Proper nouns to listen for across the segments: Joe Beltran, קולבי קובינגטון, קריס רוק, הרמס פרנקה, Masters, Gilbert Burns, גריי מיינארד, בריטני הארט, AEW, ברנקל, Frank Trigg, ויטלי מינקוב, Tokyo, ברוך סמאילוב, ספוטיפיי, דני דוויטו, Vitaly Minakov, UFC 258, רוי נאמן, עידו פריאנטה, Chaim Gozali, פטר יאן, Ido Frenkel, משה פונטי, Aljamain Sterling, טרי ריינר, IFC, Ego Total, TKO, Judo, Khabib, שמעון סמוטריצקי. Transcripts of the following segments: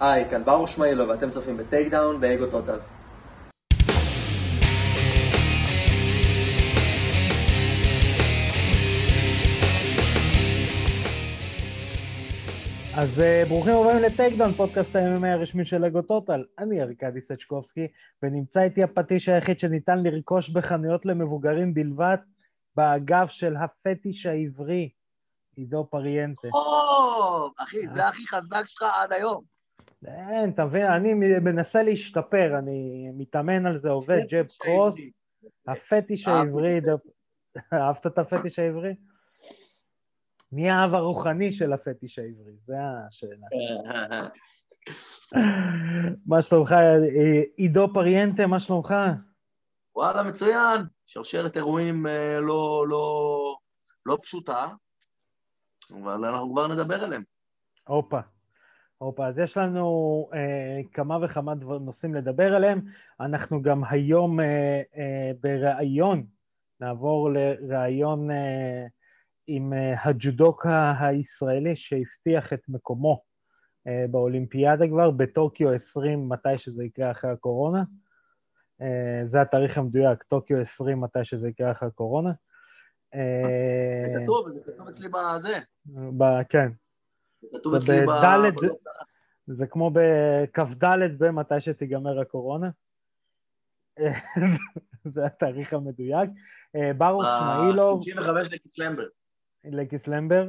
היי, כאן ברוך סמאילוב, ואתם צופים בטייק דאון באגו טוטל. אז ברוכים הבאים לטייק דאון, פודקאסט ה-MMA הרשמי של אגו טוטל. אני ארקדי סצ'קובסקי, ונמצא איתי הפטיש היחיד שניתן לרכוש בחנויות למבוגרים בלבד, באגף של הפטיש העברי, עידו פריאנטה. אחי, זה הכי חזק שלך עד היום. אין, תבין, אני מנסה להשתפר, אני מתאמן על זה, עובד, ג'ב קרוס, הפטיש העברי, אהבת את הפטיש העברי? מי האב הרוחני של הפטיש העברי? זה השאלה. מה שלומך, עידו פריאנטה, מה שלומך? וואלה, מצוין, שרשרת אירועים לא פשוטה, אבל אנחנו כבר נדבר עליהם. אופה. אז יש לנו כמה וכמה נושאים לדבר עליהם. אנחנו גם היום ברעיון, נעבור לרעיון עם הג'ודוקה הישראלי שהבטיח את מקומו באולימפיאדה כבר, בטוקיו 20, מתי שזה יקרה אחרי הקורונה. זה התאריך המדויק, טוקיו 20, מתי שזה יקרה אחרי הקורונה. זה כתוב, אצלי בזה. כן. זה כמו בכ"ד במתי שתיגמר הקורונה, זה התאריך המדויק. ברוך סמאילוב, 35 לכסלמבר.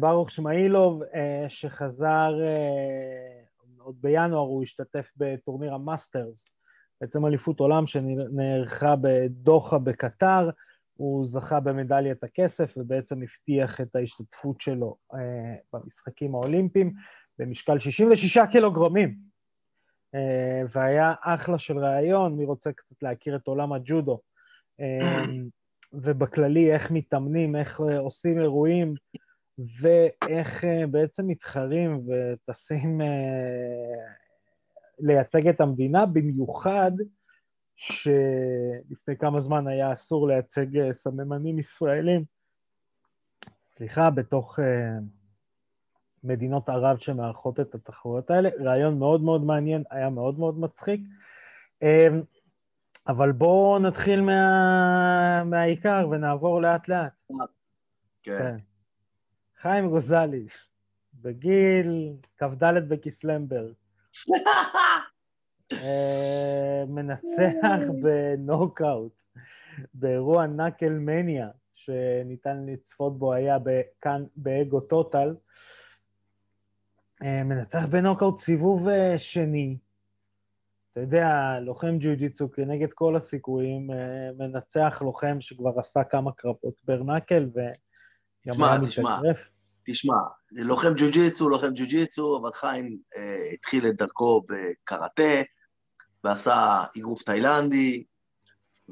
ברוך סמאילוב שחזר עוד בינואר, הוא השתתף בטורניר המאסטרס, בעצם אליפות עולם שנערכה בדוחה בקטר. הוא זכה במדליית הכסף, ובעצם הבטיח את ההשתתפות שלו במשחקים האולימפיים, במשקל 66 קילוגרמים, והיה אחלה של רעיון, מי רוצה קצת להכיר את עולם הג'ודו, ובכללי איך מתאמנים, איך עושים אירועים, ואיך בעצם מתחרים וטסים לייצג את המדינה, במיוחד, שלפני כמה זמן היה אסור לייצג סממנים ישראלים, סליחה, בתוך מדינות ערב שמערכות את התחרויות האלה. רעיון מאוד מאוד מעניין, היה מאוד מאוד מצחיק, אבל בואו נתחיל מהעיקר ונעבור לאט לאט. כן. חיים גוזלי, בגיל כ"ד בכסלמבר. מנצח בנוקאוט באירוע נקל-מניה שניתן לצפות בו היה כאן באגו טוטל. מנצח בנוקאוט סיבוב שני, אתה יודע, לוחם ג'ו-ג'יצו כנגד כל הסיכויים, מנצח לוחם שכבר עשה כמה קרבות ברנקל. תשמע, לוחם ג'ו-ג'יצו, אבל חיים התחיל את דרכו בקראטה, ועשה איגרוף תאילנדי,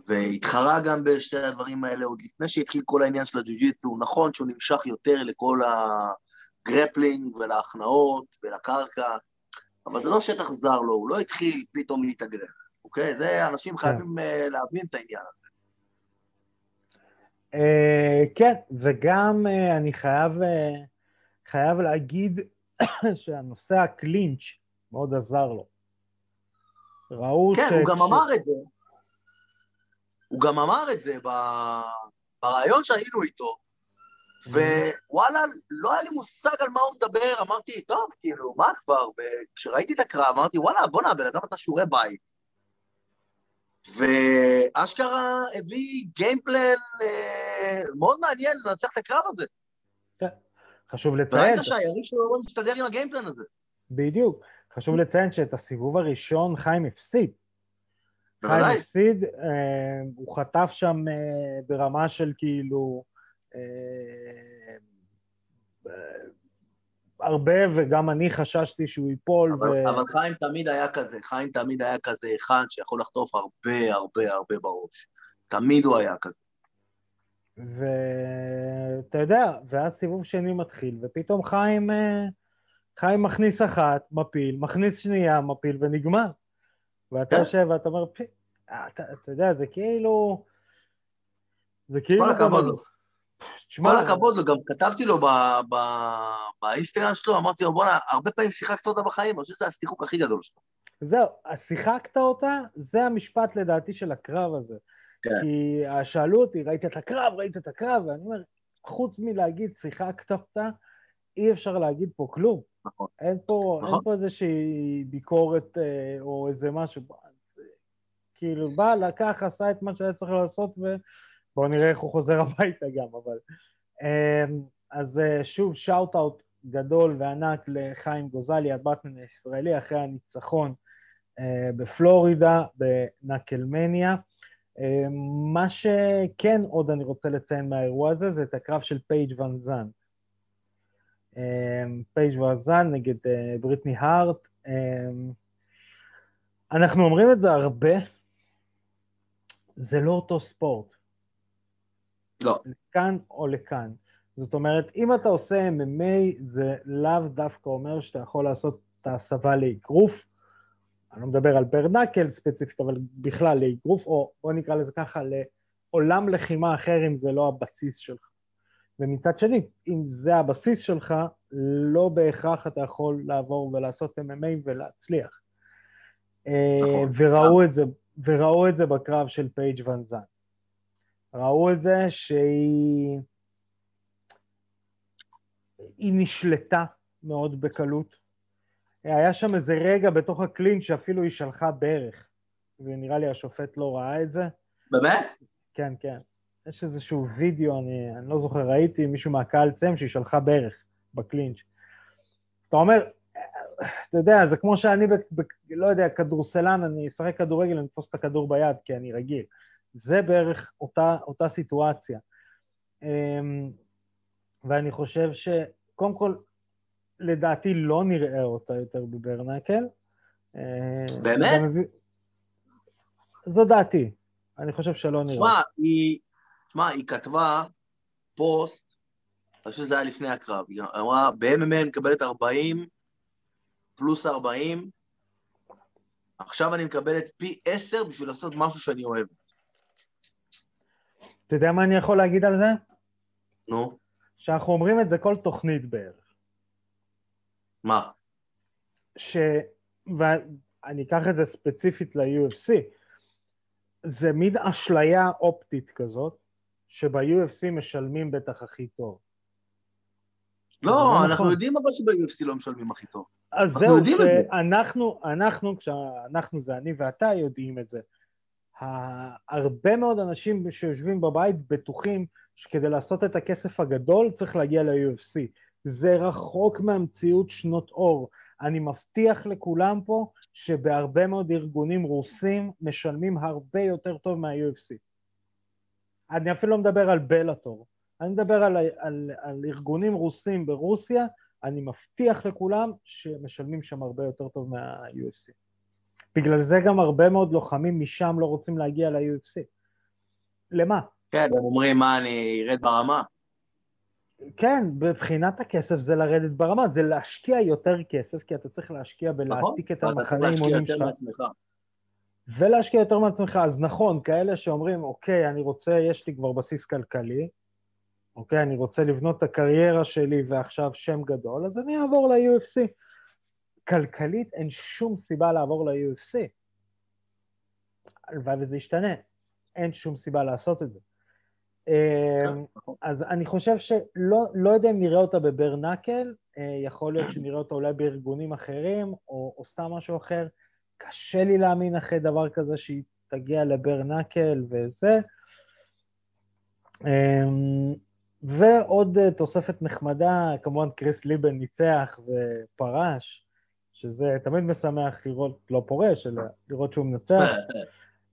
והתחרה גם בשתי הדברים האלה, עוד לפני שהתחיל כל העניין של הג'ו-ג'יצו. נכון שהוא נמשך יותר לכל הגרפלינג ולהכנעות ולקרקע, אבל זה לא שטח זר לו, הוא לא התחיל פתאום להתאגרף, אוקיי? זה אנשים חייבים להבין את העניין הזה. כן, וגם אני חייב להגיד שהנושא הקלינץ' מאוד עזר לו. כן, הוא גם אמר את זה ברעיון שהיינו איתו, ווואלה, לא היה לי מושג על מה הוא מדבר, אמרתי, טוב, כאילו, מה כבר? כשראיתי את הקרב, אמרתי, וואלה, בוא נעבל, אדם אתה שיעורי בית. ואשכרה הביא גיימפלן מאוד מעניין לנצח את הקרב הזה. חשוב לציין. ברגע שהיריב שלו מסתדר עם הגיימפלן הזה. בדיוק. חשוב לציין שאת הסיבוב הראשון חיים הפסיד. חיים הפסיד, הוא חטף שם ברמה של כאילו הרבה, וגם אני חששתי שהוא ייפול. אבל חיים תמיד היה כזה אחד שיכול לחטוף הרבה הרבה הרבה בראש. תמיד הוא היה כזה. ואתה יודע, ואז סיבוב שני מתחיל, ופתאום חיים מכניס אחת, מפיל, מכניס שנייה, מפיל, ונגמר. ואתה יושב ואתה אומר, אתה יודע, זה כאילו... כל הכבוד. כל הכבוד לו, גם כתבתי לו באינסטגרם שלו, אמרתי לו, בוא'נה, הרבה פעמים שיחקת אותה בחיים, אני חושב שזה השיחוק הכי גדול שלו. זהו, שיחקת אותה, זה המשפט לדעתי של הקרב הזה. כי שאלו אותי, ראית את הקרב, ואני אומר, חוץ מלהגיד שיחקת אותה, אי אפשר להגיד פה כלום. אין פה איזושהי ביקורת או איזה משהו. כאילו, בא, לקח, עשה את מה שהיה צריך לעשות, ובואו נראה איך הוא חוזר הביתה גם, אבל... אז שוב, שאוט-אוט גדול וענק לחיים גוזלי, הבטמן הישראלי, אחרי הניצחון בפלורידה, בנקלמניה. מה שכן עוד אני רוצה לציין מהאירוע הזה, זה את הקרב של פייג' ון זן. פייג' ון זן נגד בריטני הארט. אנחנו אומרים את זה הרבה, זה לא אותו ספורט. לא. לכאן או לכאן. זאת אומרת, אם אתה עושה MMA, זה לאו דווקא אומר שאתה יכול לעשות את ההסבה לאגרוף. אני לא מדבר על ברנקל ספציפית, אבל בכלל לאגרוף, או בוא נקרא לזה ככה, לעולם לחימה אחר, אם זה לא הבסיס שלך. ומצד שני, אם זה הבסיס שלך, לא בהכרח אתה יכול לעבור ולעשות MMA ולהצליח. וראו את זה בקרב של פייג' ון זן. ראו את זה שהיא נשלטה מאוד בקלות. היה שם איזה רגע בתוך הקלינץ' שאפילו היא שלחה בערך, ונראה לי השופט לא ראה את זה. באמת? כן, כן. יש איזשהו וידאו, אני לא זוכר, ראיתי מישהו מהקהל צם שהיא שלחה בערך בקלינץ'. אתה אומר, אתה יודע, זה כמו שאני, לא יודע, כדורסלן, אני אשחק כדורגל, אני תפוס את הכדור ביד, כי אני רגיל. זה בערך אותה סיטואציה. ואני חושב שקודם כל, לדעתי לא נראה אותה יותר בברנקל. באמת? זו דעתי. אני חושב שלא נראה. תשמע, היא כתבה פוסט, אני חושב שזה היה לפני הקרב, היא אמרה, ב-MMA נקבלת 40, פלוס 40, עכשיו אני מקבלת פי 10 בשביל לעשות משהו שאני אוהב. אתה יודע מה אני יכול להגיד על זה? נו. שאנחנו אומרים את זה כל תוכנית בערך. מה? ואני אקח את זה ספציפית ל-UFC, זה מין אשליה אופטית כזאת, שב-UFC משלמים בטח הכי טוב. לא, אנחנו יודעים אבל שב-UFC לא משלמים הכי טוב. אז זהו, כשאנחנו זה אני ואתה יודעים את זה, הרבה מאוד אנשים שיושבים בבית בטוחים שכדי לעשות את הכסף הגדול צריך להגיע ל-UFC. זה רחוק מהמציאות שנות אור. אני מבטיח לכולם פה שבהרבה מאוד ארגונים רוסים משלמים הרבה יותר טוב מה-UFC. אני אפילו לא מדבר על בלאטור. אני מדבר על ארגונים רוסים ברוסיה, אני מבטיח לכולם שמשלמים שם הרבה יותר טוב מה-UFC. בגלל זה גם הרבה מאוד לוחמים משם לא רוצים להגיע ל-UFC. למה? כן, הם אומרים מה, אני ארד ברמה. כן, בבחינת הכסף זה לרדת ברמה, זה להשקיע יותר כסף, כי אתה צריך להשקיע בלהעתיק את המחנה אימונים שלך. ולהשקיע יותר מעצמך, אז נכון, כאלה שאומרים, אוקיי, אני רוצה, יש לי כבר בסיס כלכלי, אוקיי, אני רוצה לבנות את הקריירה שלי ועכשיו שם גדול, אז אני אעבור ל-UFC. כלכלית אין שום סיבה לעבור ל-UFC. הלוואי וזה ישתנה. אין שום סיבה לעשות את זה. אז אני חושב שלא יודע אם נראה אותה בברנקל, יכול להיות שנראה אותה אולי בארגונים אחרים, או עושה משהו אחר. קשה לי להאמין אחרי דבר כזה שהיא תגיע לברנקל וזה. ועוד תוספת נחמדה, כמובן קריס ליבן ניצח ופרש, שזה תמיד משמח לראות, לא פורש, אלא לראות שהוא מנצח.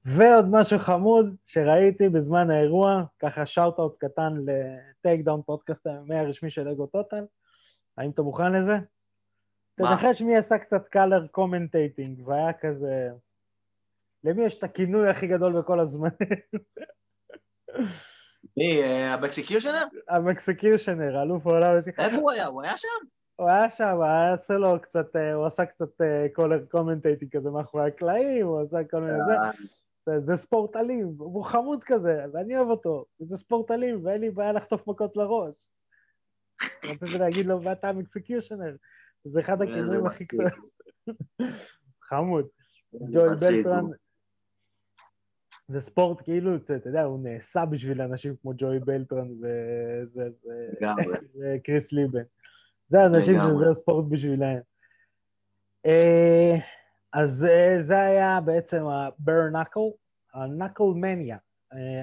ועוד משהו חמוד שראיתי בזמן האירוע, ככה שאוט-אוט קטן לטייק דאון פודקאסט ה-100 הרשמי של אגו טוטל. האם אתה מוכן לזה? תנחש מי עשה קצת קלר קומנטייטינג, והיה כזה... למי יש את הכינוי הכי גדול בכל הזמן? מי, המקסיקיושנר? המקסיקיושנר, אלוף העולם. איפה הוא היה? הוא היה שם? הוא היה שם, הוא עשה קצת קולר קומנטייטינג כזה מאחורי הקלעים, הוא עשה כל מיני זה. זה ספורט אלים, הוא חמוד כזה, ואני אוהב אותו, וזה ספורט אלים, ואין לי בעיה לחטוף מכות לראש. רציתי להגיד לו, ואתה אקסקיושנר, זה אחד הכינויים הכי קטנים. חמוד. ג'וי בלטרן, זה ספורט כאילו, אתה יודע, הוא נעשה בשביל אנשים כמו ג'וי בלטרן וקריס ליבן. זה אנשים שזה ספורט בשבילהם. אז זה היה בעצם ה-Bare Knuckle, ה-Nakl-Mania,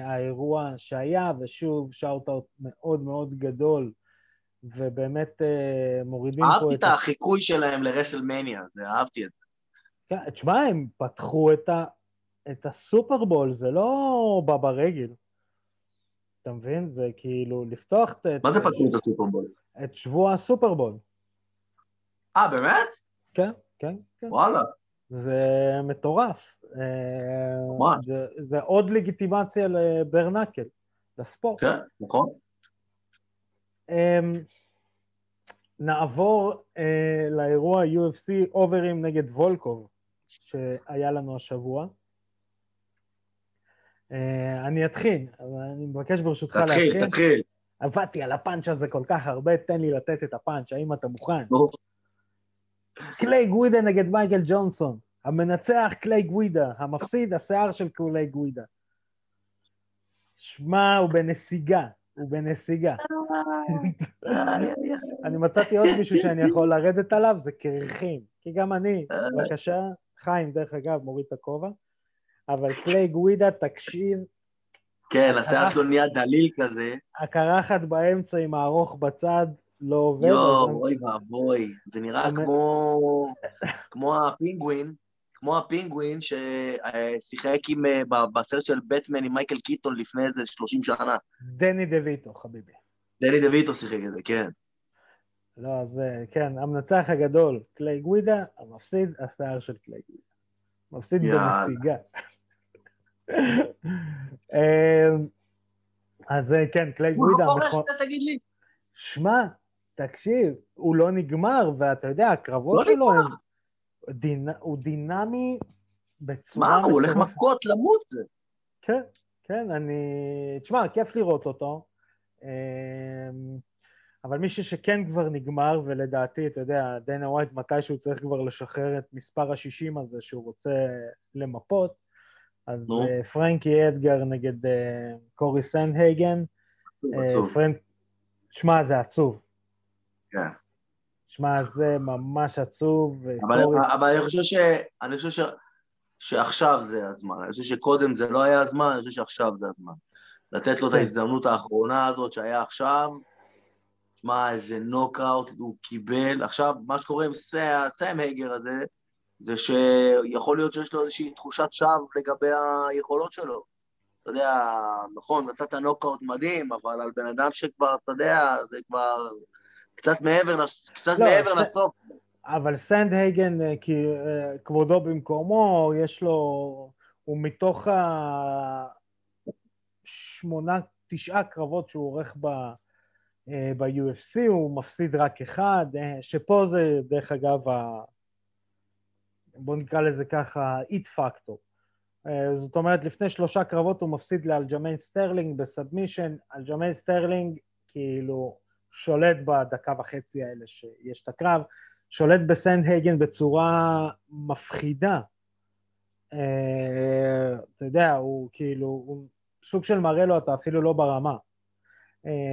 האירוע שהיה, ושוב, שאוט-אוט מאוד מאוד גדול, ובאמת מורידים פה את... אהבתי את החיקוי שלהם לרסלמניה, זה אהבתי את זה. כן, תשמע, הם פתחו את הסופרבול, זה לא בא ברגל. אתה מבין? זה כאילו לפתוח את... מה זה פתחו את הסופרבול? את שבוע הסופרבול. באמת? כן, כן, כן. וואלה. זה מטורף. מה? זה עוד לגיטימציה לברנקל, לספורט. כן, נכון. נעבור לאירוע UFC אוברים נגד וולקוב, שהיה לנו השבוע. אני אתחיל, אני מבקש ברשותך להתחיל. תתחיל. עבדתי על הפאנץ' הזה כל כך הרבה, תן לי לתת את הפאנץ', האם אתה מוכן? נו. קליי גוידה נגד מייקל ג'ונסון, המנצח קליי גוידה, המפסיד השיער של קליי גוידה. שמע, הוא בנסיגה, הוא בנסיגה. אני מצאתי עוד מישהו שאני יכול לרדת עליו, זה קרחים, כי גם אני, בבקשה, חיים דרך אגב מוריד את הכובע, אבל קליי גוידה תקשיב. כן, השיער שלו נהיה דליל כזה. הקרחת באמצע עם הארוך בצד, לא עובד. אוי ואבוי, זה נראה כמו הפינגווין ששיחק בסרט של בטמן עם מייקל קיטון לפני איזה 30 שנה. דני דוויטו, חביבי. דני דוויטו שיחק את זה, כן. לא, זה, כן, המנצח הגדול, קליי גוידה, המפסיד, השיער של קליי גוידה. מפסיד במפסיגה. אז כן, קליי גוידה... מה פורש אתה תגיד לי? שמע, תקשיב, הוא לא נגמר, ואתה יודע, הקרבות שלו, הוא דינמי בצורה... מה, הוא הולך מכות למות זה. כן, כן, תשמע, כיף לראות אותו, אבל מישהו שכן כבר נגמר, ולדעתי, אתה יודע, דנה ווייט מתישהו צריך כבר לשחרר את מספר ה-60 הזה שהוא רוצה למפות, אז פרנקי אדגר נגד קורי סנדהגן, פרנק... שמע, זה עצוב. כן. שמע, זה ממש עצוב. אבל אני חושב שעכשיו זה הזמן. אני חושב שקודם זה לא היה הזמן, אני חושב שעכשיו זה הזמן. לתת לו את ההזדמנות האחרונה הזאת שהיה עכשיו, שמע, איזה נוקאוט הוא קיבל. עכשיו, מה שקורה עם סאם הייגר הזה, זה שיכול להיות שיש לו איזושהי תחושת שווא לגבי היכולות שלו. אתה יודע, נכון, נתת נוקאוט מדהים, אבל על בן אדם שכבר, אתה יודע, זה כבר קצת מעבר לסוף. אבל סנדהגן, כבודו במקומו, יש לו, הוא מתוך ה9 קרבות שהוא עורך ב-UFC, הוא מפסיד רק אחד, שפה זה דרך אגב, בוא נקרא לזה ככה, איט פקטור. זאת אומרת, לפני 3 קרבות הוא מפסיד לאלג'מיין סטרלינג בסאבמישן, אלג'מיין סטרלינג כאילו שולט בדקה וחצי האלה שיש את הקרב, שולט בסנדהגן בצורה מפחידה. אתה יודע, הוא כאילו, הוא סוג של מראה לו, אתה אפילו לא ברמה.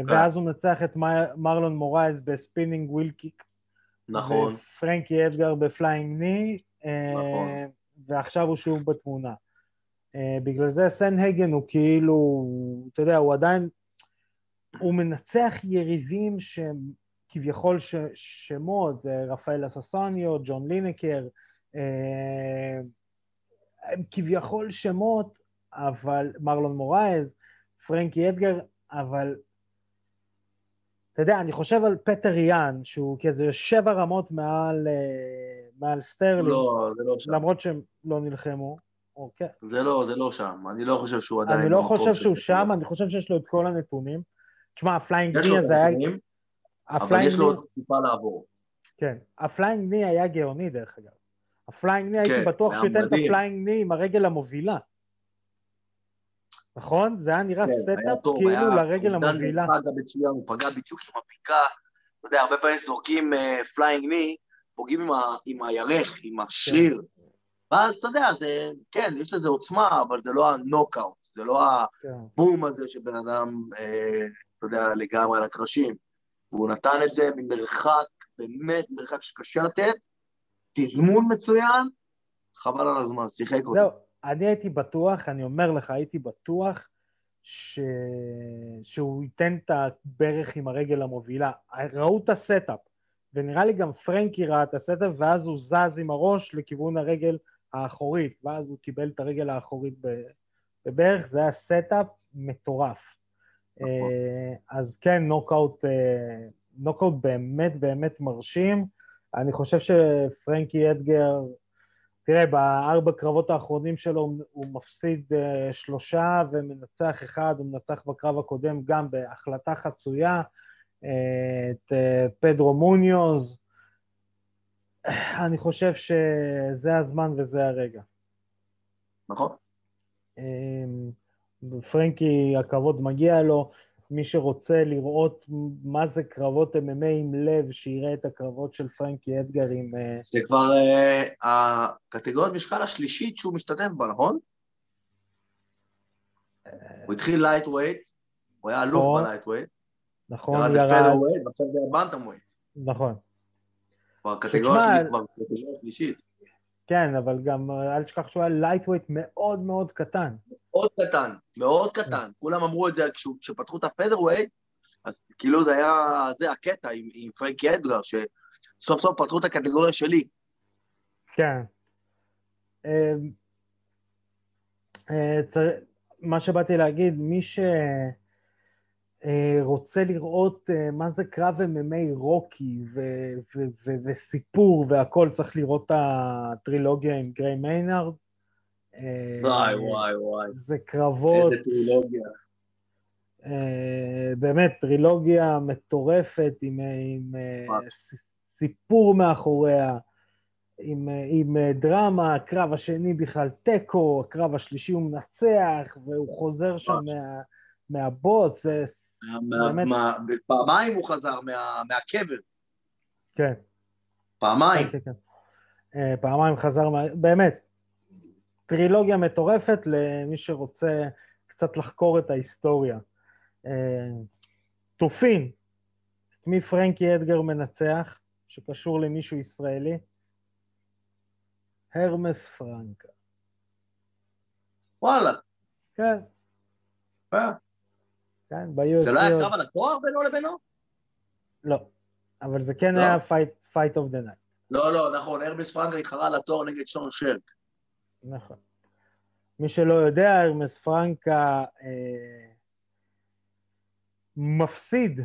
ואז הוא נצח את מרלון מורייז בספינינג וויל קיק. נכון. פרנקי אדגר בפליינג ני. נכון. ועכשיו הוא שוב בתמונה. בגלל זה סנדהגן הוא כאילו, אתה יודע, הוא עדיין, הוא מנצח יריבים שהם כביכול שמות, רפאל אססניו, ג'ון לינקר, הם כביכול שמות, אבל מרלון מורייז, פרנקי אדגר, אבל, אתה יודע, אני חושב על פטר יאן, שהוא כזה 7 רמות מעל סטרלינג, לא, למרות שהם לא נלחמו. אוקיי. זה לא שם, אני לא חושב שהוא עדיין... אני לא חושב שהוא שם, אני חושב שיש לו את כל הנתונים. תשמע, הפליינג ני הזה היה... אבל יש לו טיפה לעבור. כן, הפליינג ני היה גאוני דרך אגב. הפליינג ני, הייתי בטוח שייתן את הפליינג ני עם הרגל המובילה. נכון? זה היה נראה סטאפ כאילו לרגל המובילה. הוא פגע בדיוק עם הפיקה, אתה יודע, הרבה פעמים זורקים פליינג ני, פוגעים עם הירך, עם השריר, ואז אתה יודע, כן, יש לזה עוצמה, אבל זה לא הנוקאוט, זה לא הבום הזה שבן אדם, אתה יודע, לגמרי על הקרשים, והוא נתן את זה ממרחק, באמת מרחק שקשה לתת, תזמון מצוין, חבל על הזמן, שיחק אותי. זהו, אני הייתי בטוח, אני אומר לך, הייתי בטוח, שהוא ייתן את הברך עם הרגל המובילה, ראו את הסטאפ, ונראה לי גם פרנקי ראה את הסטאפ, ואז הוא זז עם הראש לכיוון הרגל האחורית, ואז הוא קיבל את הרגל האחורית בברך, זה היה סטאפ מטורף. אז כן, נוקאוט, נוקאוט באמת באמת מרשים, אני חושב שפרנקי אדגר, תראה, בארבע קרבות האחרונים שלו הוא מפסיד שלושה ומנצח אחד, הוא מנצח בקרב הקודם גם בהחלטה חצויה, את פדרו מוניוז, אני חושב שזה הזמן וזה הרגע. נכון. פרנקי, הכבוד מגיע לו, מי שרוצה לראות מה זה קרבות MMA עם לב, שיראה את הקרבות של פרנקי אדגר עם... זה כבר הקטגורית משקל השלישית שהוא משתתף בה, נכון? הוא התחיל לייט ווייט, הוא היה אלוף בלייט ווייט, נכון, ירד לפדר ווייט, ועכשיו זה הבנטם ווייט. נכון. כבר הקטגורית שלי כבר קטגורית שלישית. כן, אבל גם אל תשכח שהוא היה לייט ווייט מאוד מאוד קטן. מאוד קטן, מאוד קטן. כולם אמרו את זה כשפתחו את הפדרווייט, אז כאילו זה היה, זה הקטע עם פרנקי אדגר, שסוף סוף פתחו את הקטגוריה שלי. כן. מה שבאתי להגיד, מי שרוצה לראות מה זה קרב MMA רוקי וסיפור והכל, צריך לראות את הטרילוגיה עם גריי מיינארד, וואי וואי וואי, זה קרבות, איזה טרילוגיה, באמת טרילוגיה מטורפת עם סיפור מאחוריה, עם דרמה, הקרב השני בכלל טקו, הקרב השלישי הוא מנצח והוא חוזר שם מהבוץ, פעמיים הוא חזר מהקבר, כן, פעמיים חזר, באמת טרילוגיה מטורפת למי שרוצה קצת לחקור את ההיסטוריה. תופין, מי פרנקי אדגר מנצח, שקשור למישהו ישראלי? הרמס פרנקה. וואלה. כן. כן, ביו... זה לא היה קרב על התואר בינו לבינו? לא, אבל זה כן היה פייט אוף דה נייט. לא, נכון, הרמס פרנקה התחרה על התואר נגד שון שרק. נכון. מי שלא יודע, הרמס פרנקה מפסיד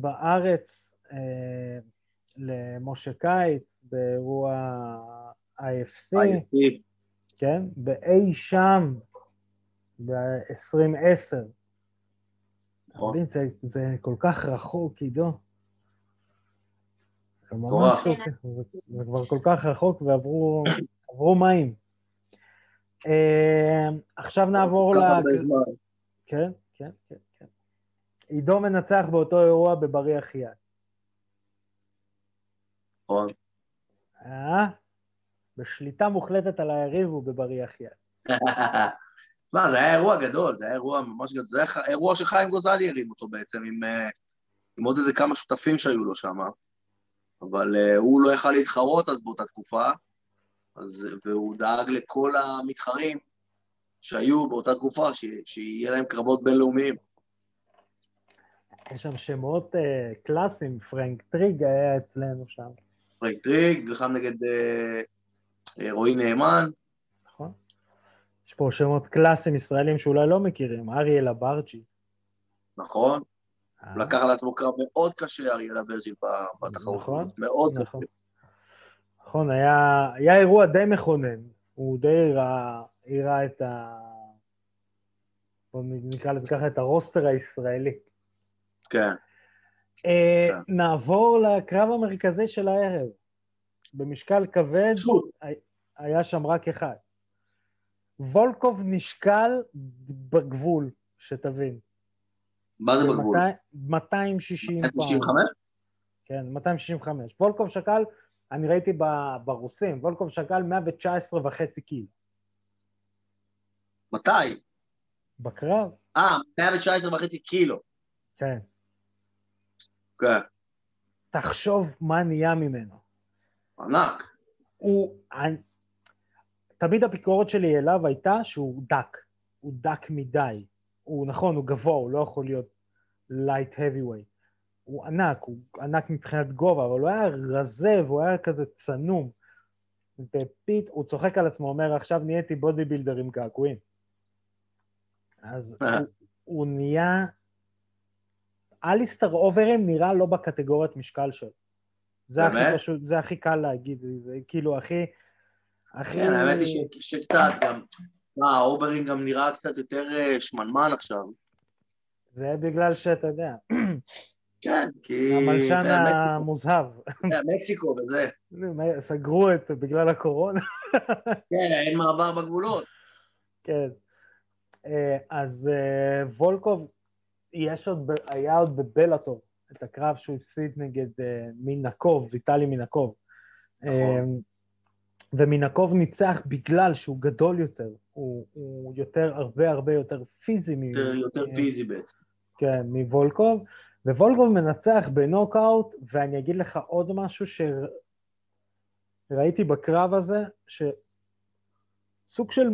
בארץ למשה קיץ באירוע IFC. כן, באי שם ב-2010. נכון. זה כל כך רחוק, עידו. זה כבר כל כך רחוק ועברו... עברו מים. עכשיו נעבור כן, כן, כן. עידו מנצח באותו אירוע בברי אחיית. נכון. בשליטה מוחלטת על היריב ובברי אחיית. מה, זה היה אירוע גדול, זה היה אירוע ממש גדול, זה היה אירוע שחיים גוזלי הרים אותו בעצם, עם עוד איזה כמה שותפים שהיו לו שם, אבל הוא לא יכל להתחרות אז באותה תקופה, והוא דאג לכל המתחרים שהיו באותה תקופה, שיהיה להם קרבות בינלאומיים. יש שם שמות קלאסיים, פרנק טריג היה אצלנו שם. פרנק טריג, נלחם נגד רוי נאמן. נכון. יש פה שמות קלאסיים ישראלים שאולי לא מכירים, אריאל אברג'י. נכון. הוא לקח על עצמו קרב מאוד קשה, אריאל אברג'י בתחרות. נכון. מאוד קשה. נכון, היה אירוע די מכונן, הוא די הראה את נקרא לזה ככה, את הרוסטר הישראלי. כן. נעבור לקרב המרכזי של הערב. במשקל כבד היה שם רק אחד. וולקוב נשקל בגבול, שתבין. מה זה בגבול? 260 פעם. 265? כן, 265. וולקוב שקל, אני ראיתי ברוסים, וולקוב שקל 119.5 קילו. מתי? בקרב. 119.5 קילו. כן. כן. תחשוב מה נהיה ממנו. ענק. תמיד הביקורת שלי אליו הייתה שהוא דק. הוא דק מדי. הוא נכון, הוא גבוה, הוא לא יכול להיות light heavyweight. הוא ענק מבחינת גובה, אבל הוא היה רזה, והוא היה כזה צנום. ופית, הוא צוחק על עצמו, אומר, עכשיו נהייתי בודי בילדר עם געגועים. אז הוא נהיה... אליסטר אוברין נראה לא בקטגוריית משקל שלו. זה הכי פשוט, זה הכי קל להגיד, זה כאילו הכי... כן, האמת היא שקצת גם... האוברין גם נראה קצת יותר שמנמן עכשיו. זה בגלל שאתה יודע. כן, כי... המלשן המוזהב. מקסיקו וזה. סגרו את בגלל הקורונה. כן, אין מעבר בגבולות. כן. אז וולקוב, היה עוד בבלאטור את הקרב שהוא הפסיד נגד מינקוב, ויטלי מינקוב. נכון. ומינקוב ניצח בגלל שהוא גדול יותר, הוא יותר, הרבה יותר פיזי. יותר פיזי בעצם. כן, מוולקוב. ווולקוב מנצח בנוקאוט, ואני אגיד לך עוד משהו שראיתי בקרב הזה, שסוג של,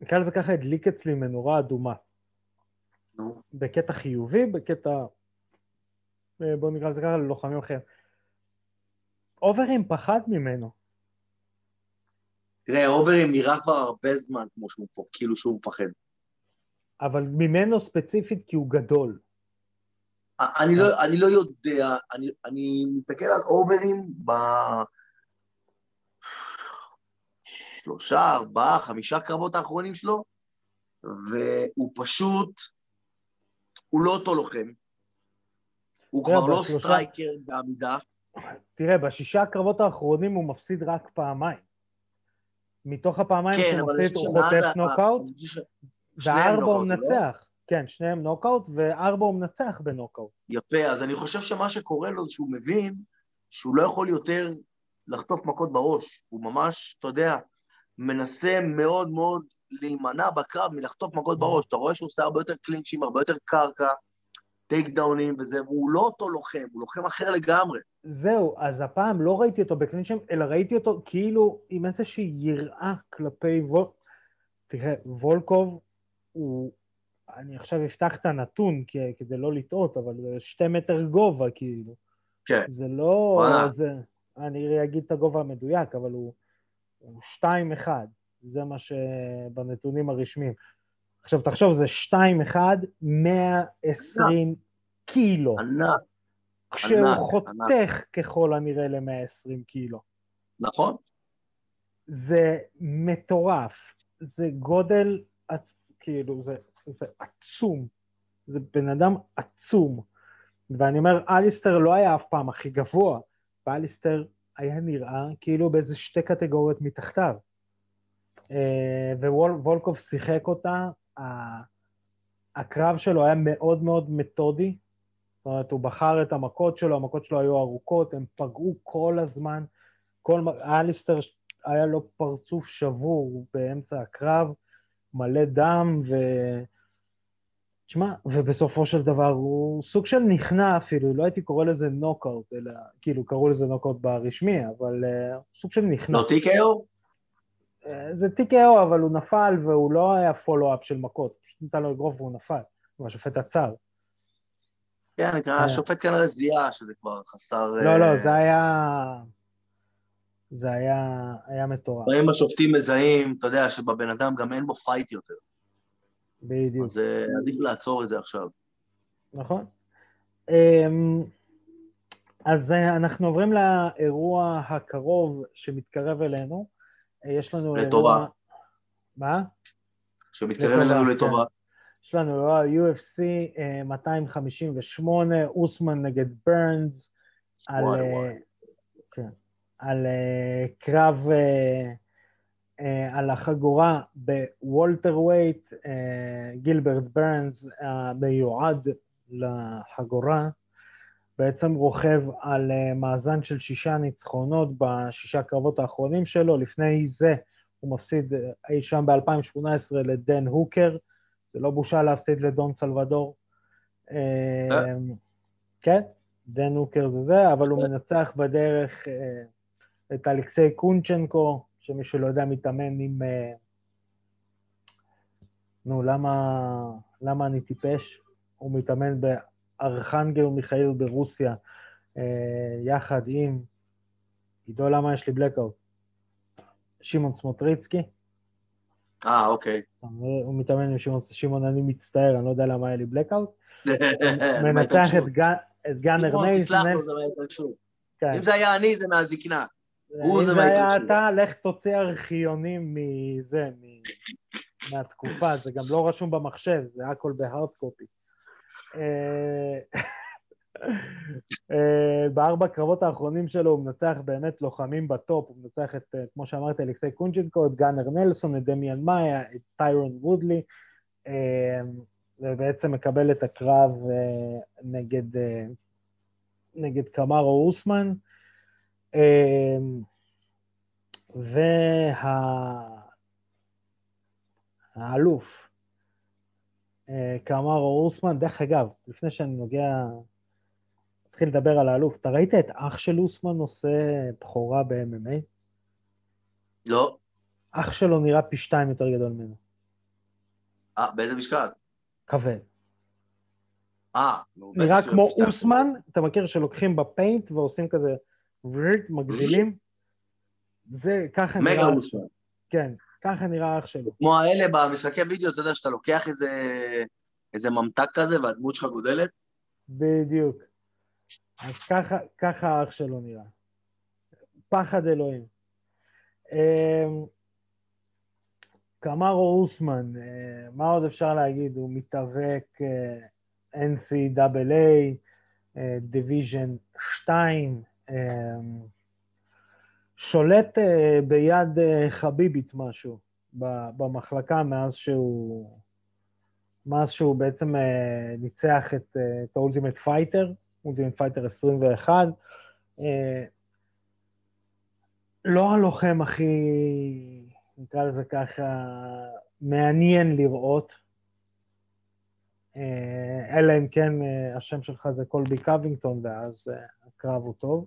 נקרא לזה ככה, הדליק אצלי מנורה אדומה. בקטע חיובי, בקטע, בואו נקרא לזה ככה, ללוחמים אחרים. אוברים פחד ממנו. תראה, אוברים נראה כבר הרבה זמן כמו שהוא מפחד, כאילו שהוא מפחד. אבל ממנו ספציפית כי הוא גדול. אני לא יודע, אני מסתכל על אוברים ב... 3, 4, 5 קרבות האחרונים שלו, והוא פשוט, הוא לא אותו לוחם. הוא כבר לא סטרייקר בעמידה. תראה, ב6 הקרבות האחרונים הוא מפסיד רק פעמיים. מתוך הפעמיים שהוא מפסיד, הוא חוטף נוקאוט, ו4 הוא מנצח. כן, שניהם נוקאוט, ו4 הוא מנצח בנוקאוט. יפה, אז אני חושב שמה שקורה לו, שהוא מבין שהוא לא יכול יותר לחטוף מכות בראש. הוא ממש, אתה יודע, מנסה מאוד מאוד להימנע בקרב מלחטוף מכות בראש. אתה רואה שהוא עושה הרבה יותר קלינצ'ים, הרבה יותר קרקע, טייק דאונים וזה, והוא לא אותו לוחם, הוא לוחם אחר לגמרי. זהו, אז הפעם לא ראיתי אותו בקלינצ'ים, אלא ראיתי אותו כאילו עם איזושהי יראה כלפי וולקוב. תראה, וולקוב הוא, אני עכשיו אפתח את הנתון כדי לא לטעות, אבל זה 2 מטר גובה כאילו. כן. זה לא, זה, אני אגיד את הגובה המדויק, אבל הוא 2.1, זה מה שבנתונים הרשמיים. עכשיו, תחשוב, זה 2.1, 120 קילו. ענק. כשהוא חותך ככל הנראה ל-120 קילו. נכון. זה מטורף. זה גודל, כאילו, זה עצום. זה בן אדם עצום. ואני אומר, אליסטר לא היה אף פעם הכי גבוה, ואליסטר היה נראה כאילו באיזה 2 קטגוריות מתחתיו. ווולקוב שיחק אותה, הקרב שלו היה מאוד מאוד מתודי, זאת אומרת, הוא בחר את המכות שלו, המכות שלו היו ארוכות, הם פגעו כל הזמן, אליסטר היה לו פרצוף שבור באמצע הקרב, מלא דם, תשמע, ובסופו של דבר הוא סוג של נכנע אפילו, לא הייתי קורא לזה נוקאוט, אלא, כאילו, קראו לזה נוקאוט ברשמי, אבל סוג של נכנע. לא TKO? זה TKO, אבל הוא נפל, והוא לא היה פולו-אפ של מכות. פשוט ניתן לו אגרוף והוא נפל. והשופט עצר. כן, השופט כנראה זיהה שזה כבר חסר... לא, זה היה מטורף. אם השופטים מזהים, אתה יודע, שבבן אדם גם אין בו פייט יותר. בדיוק. אז עדיף לעצור את זה עכשיו. נכון. אז אנחנו עוברים לאירוע הקרוב שמתקרב אלינו. יש לנו... לטובה. מה? שמתקרב אלינו לטובה. יש לנו UFC 258, אוסמן נגד ברנס, על קרב על החגורה בוולטר ווייט, גילברט ברנס מיועד לחגורה, בעצם רוכב על מאזן של 6 ניצחונות ב6 קרבות האחרונים שלו, לפני זה הוא מפסיד אי שם ב-2018 לדן הוקר, זה לא בושה להפסיד לדון סלבדור, כן, דן הוקר זה זה, אבל הוא מנצח בדרך את אלכסיי קונצ'נקו, שמי שלא יודע מתאמן עם, נו, למה אני טיפש? הוא מתאמן בארחנגל ומיכאיל ברוסיה, יחד עם, עידו, למה יש לי בלקאוט? שמעון סמוטריצקי. אוקיי. הוא מתאמן עם שמעון, אני מצטער, אני לא יודע למה היה לי בלקאוט. מנצח את גאנר מייס. אם זה היה אני, זה מהזקנה. אם זה היה אתה, לך תוציא ארכיונים מזה, מהתקופה, זה גם לא רשום במחשב, זה הכל בהארד קופי. בארבע קרבות האחרונים שלו הוא מנצח באמת לוחמים בטופ, הוא מנצח את, כמו שאמרתי, אלכסיי קונצ'נקו, את גאנר נלסון, את דמיאן מאיה, את טיירון וודלי, ובעצם מקבל את הקרב נגד קמארו אוסמן, והאלוף קמארו אוסמן, דרך אגב, לפני שאני אתחיל לדבר על האלוף, אתה ראית את אח של אוסמן עושה בחורה ב-MMA? לא. אח שלו נראה פי 2 יותר גדול ממנו. באיזה משקל? כבד. נראה כמו אוסמן, אתה מכיר שלוקחים בפיינט ועושים כזה מגזילים, זה ככה נראה. מגה אוסמן. כן, ככה נראה אח שלו. כמו האלה במשחקי וידאו, אתה יודע שאתה לוקח איזה ממתק כזה והדמות שלך גודלת? בדיוק. אז ככה האח שלו נראה. פחד אלוהים. קמארו אוסמן, מה עוד אפשר להגיד? הוא מתאבק NCAA, דיוויז'ן 2, שולט ביד חביבית משהו במחלקה מאז שהוא בעצם ניצח את האולטימט פייטר, אולטימט פייטר 21, לא הלוחם הכי, נקרא לזה ככה, מעניין לראות, אלא אם כן השם שלך זה קולבי קובינגטון ואז הקרב הוא טוב,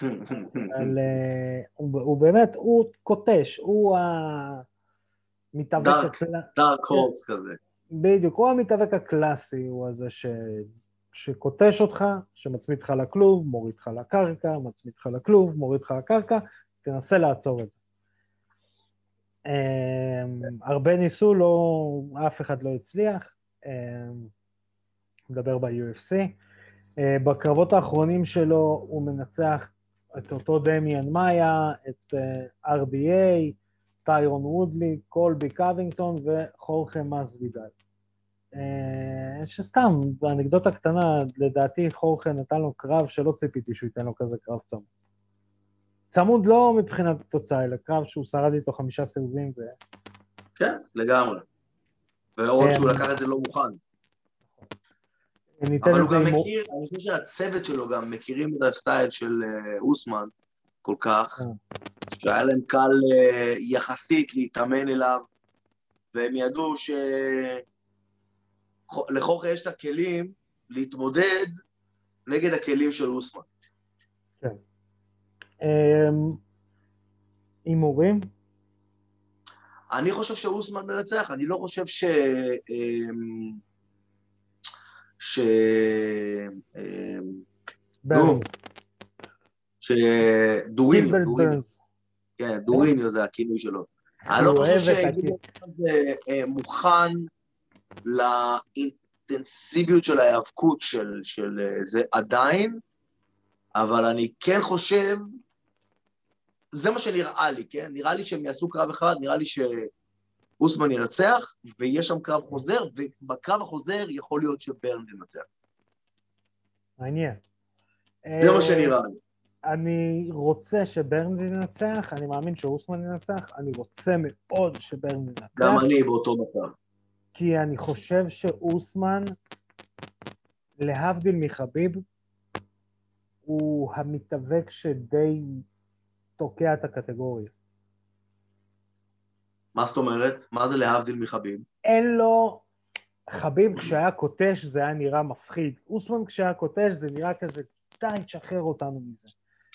אבל הוא באמת, הוא קוטש, הוא המתאבק דארק הורס כזה. בדיוק, הוא המתאבק הקלאסי, הוא הזה שקוטש אותך, שמצמיד לך לכלוב, מוריד לך לקרקע, מצמיד לך לכלוב, מוריד לך לקרקע, תנסה לעצור את זה. הרבה ניסו, אף אחד לא הצליח, מדבר ב-UFC, בקרבות האחרונים שלו הוא מנצח את אותו דמיאן מאיה, את RDA, טיירון וודלי, קולבי קובינגטון וחורכה מסוידל. שסתם, באנקדוטה קטנה, לדעתי חורכה נתן לו קרב שלא ציפיתי שהוא ייתן לו כזה קרב צמוד. צמוד לא מבחינת התוצאה, אלא קרב שהוא שרד איתו 5 סיבובים. כן, לגמרי. ועוד שהוא לקח את זה לא מוכן. אבל הוא גם מכיר, אני חושב שהצוות שלו גם מכירים את הסטייל של אוסמן כל כך, שהיה להם קל יחסית להתאמן אליו, והם ידעו שלחורכה יש את הכלים להתמודד נגד הכלים של אוסמן. כן. הימורים? אני חושב שאוסמן מנצח, אני לא חושב דוריניו זה הכינוי שלו. אני לא חושב שזה מוכן לאינטנסיביות של ההיאבקות של זה עדיין, אבל אני כן חושב, זה מה שנראה לי, כן? נראה לי שהם יעשו קרב אחד, נראה לי אוסמן ינצח, ויש שם קרב חוזר, ובקרב החוזר יכול להיות שברנד ינצח. מעניין. זה מה שנראה. אני רוצה שברנז ינצח, אני מאמין שאוסמן ינצח, אני רוצה מאוד שברנז ינצח. גם אני באותו מצב. כי אני חושב שאוסמן, להבדיל מחביב, הוא המתאבק שדי תוקע את הקטגוריה. מה זאת אומרת? מה זה להבדיל מחביב? אין לו... חביב כשהיה קוטש זה היה נראה מפחיד, אוסמן כשהיה קוטש זה נראה כזה, די תשחרר אותנו מזה.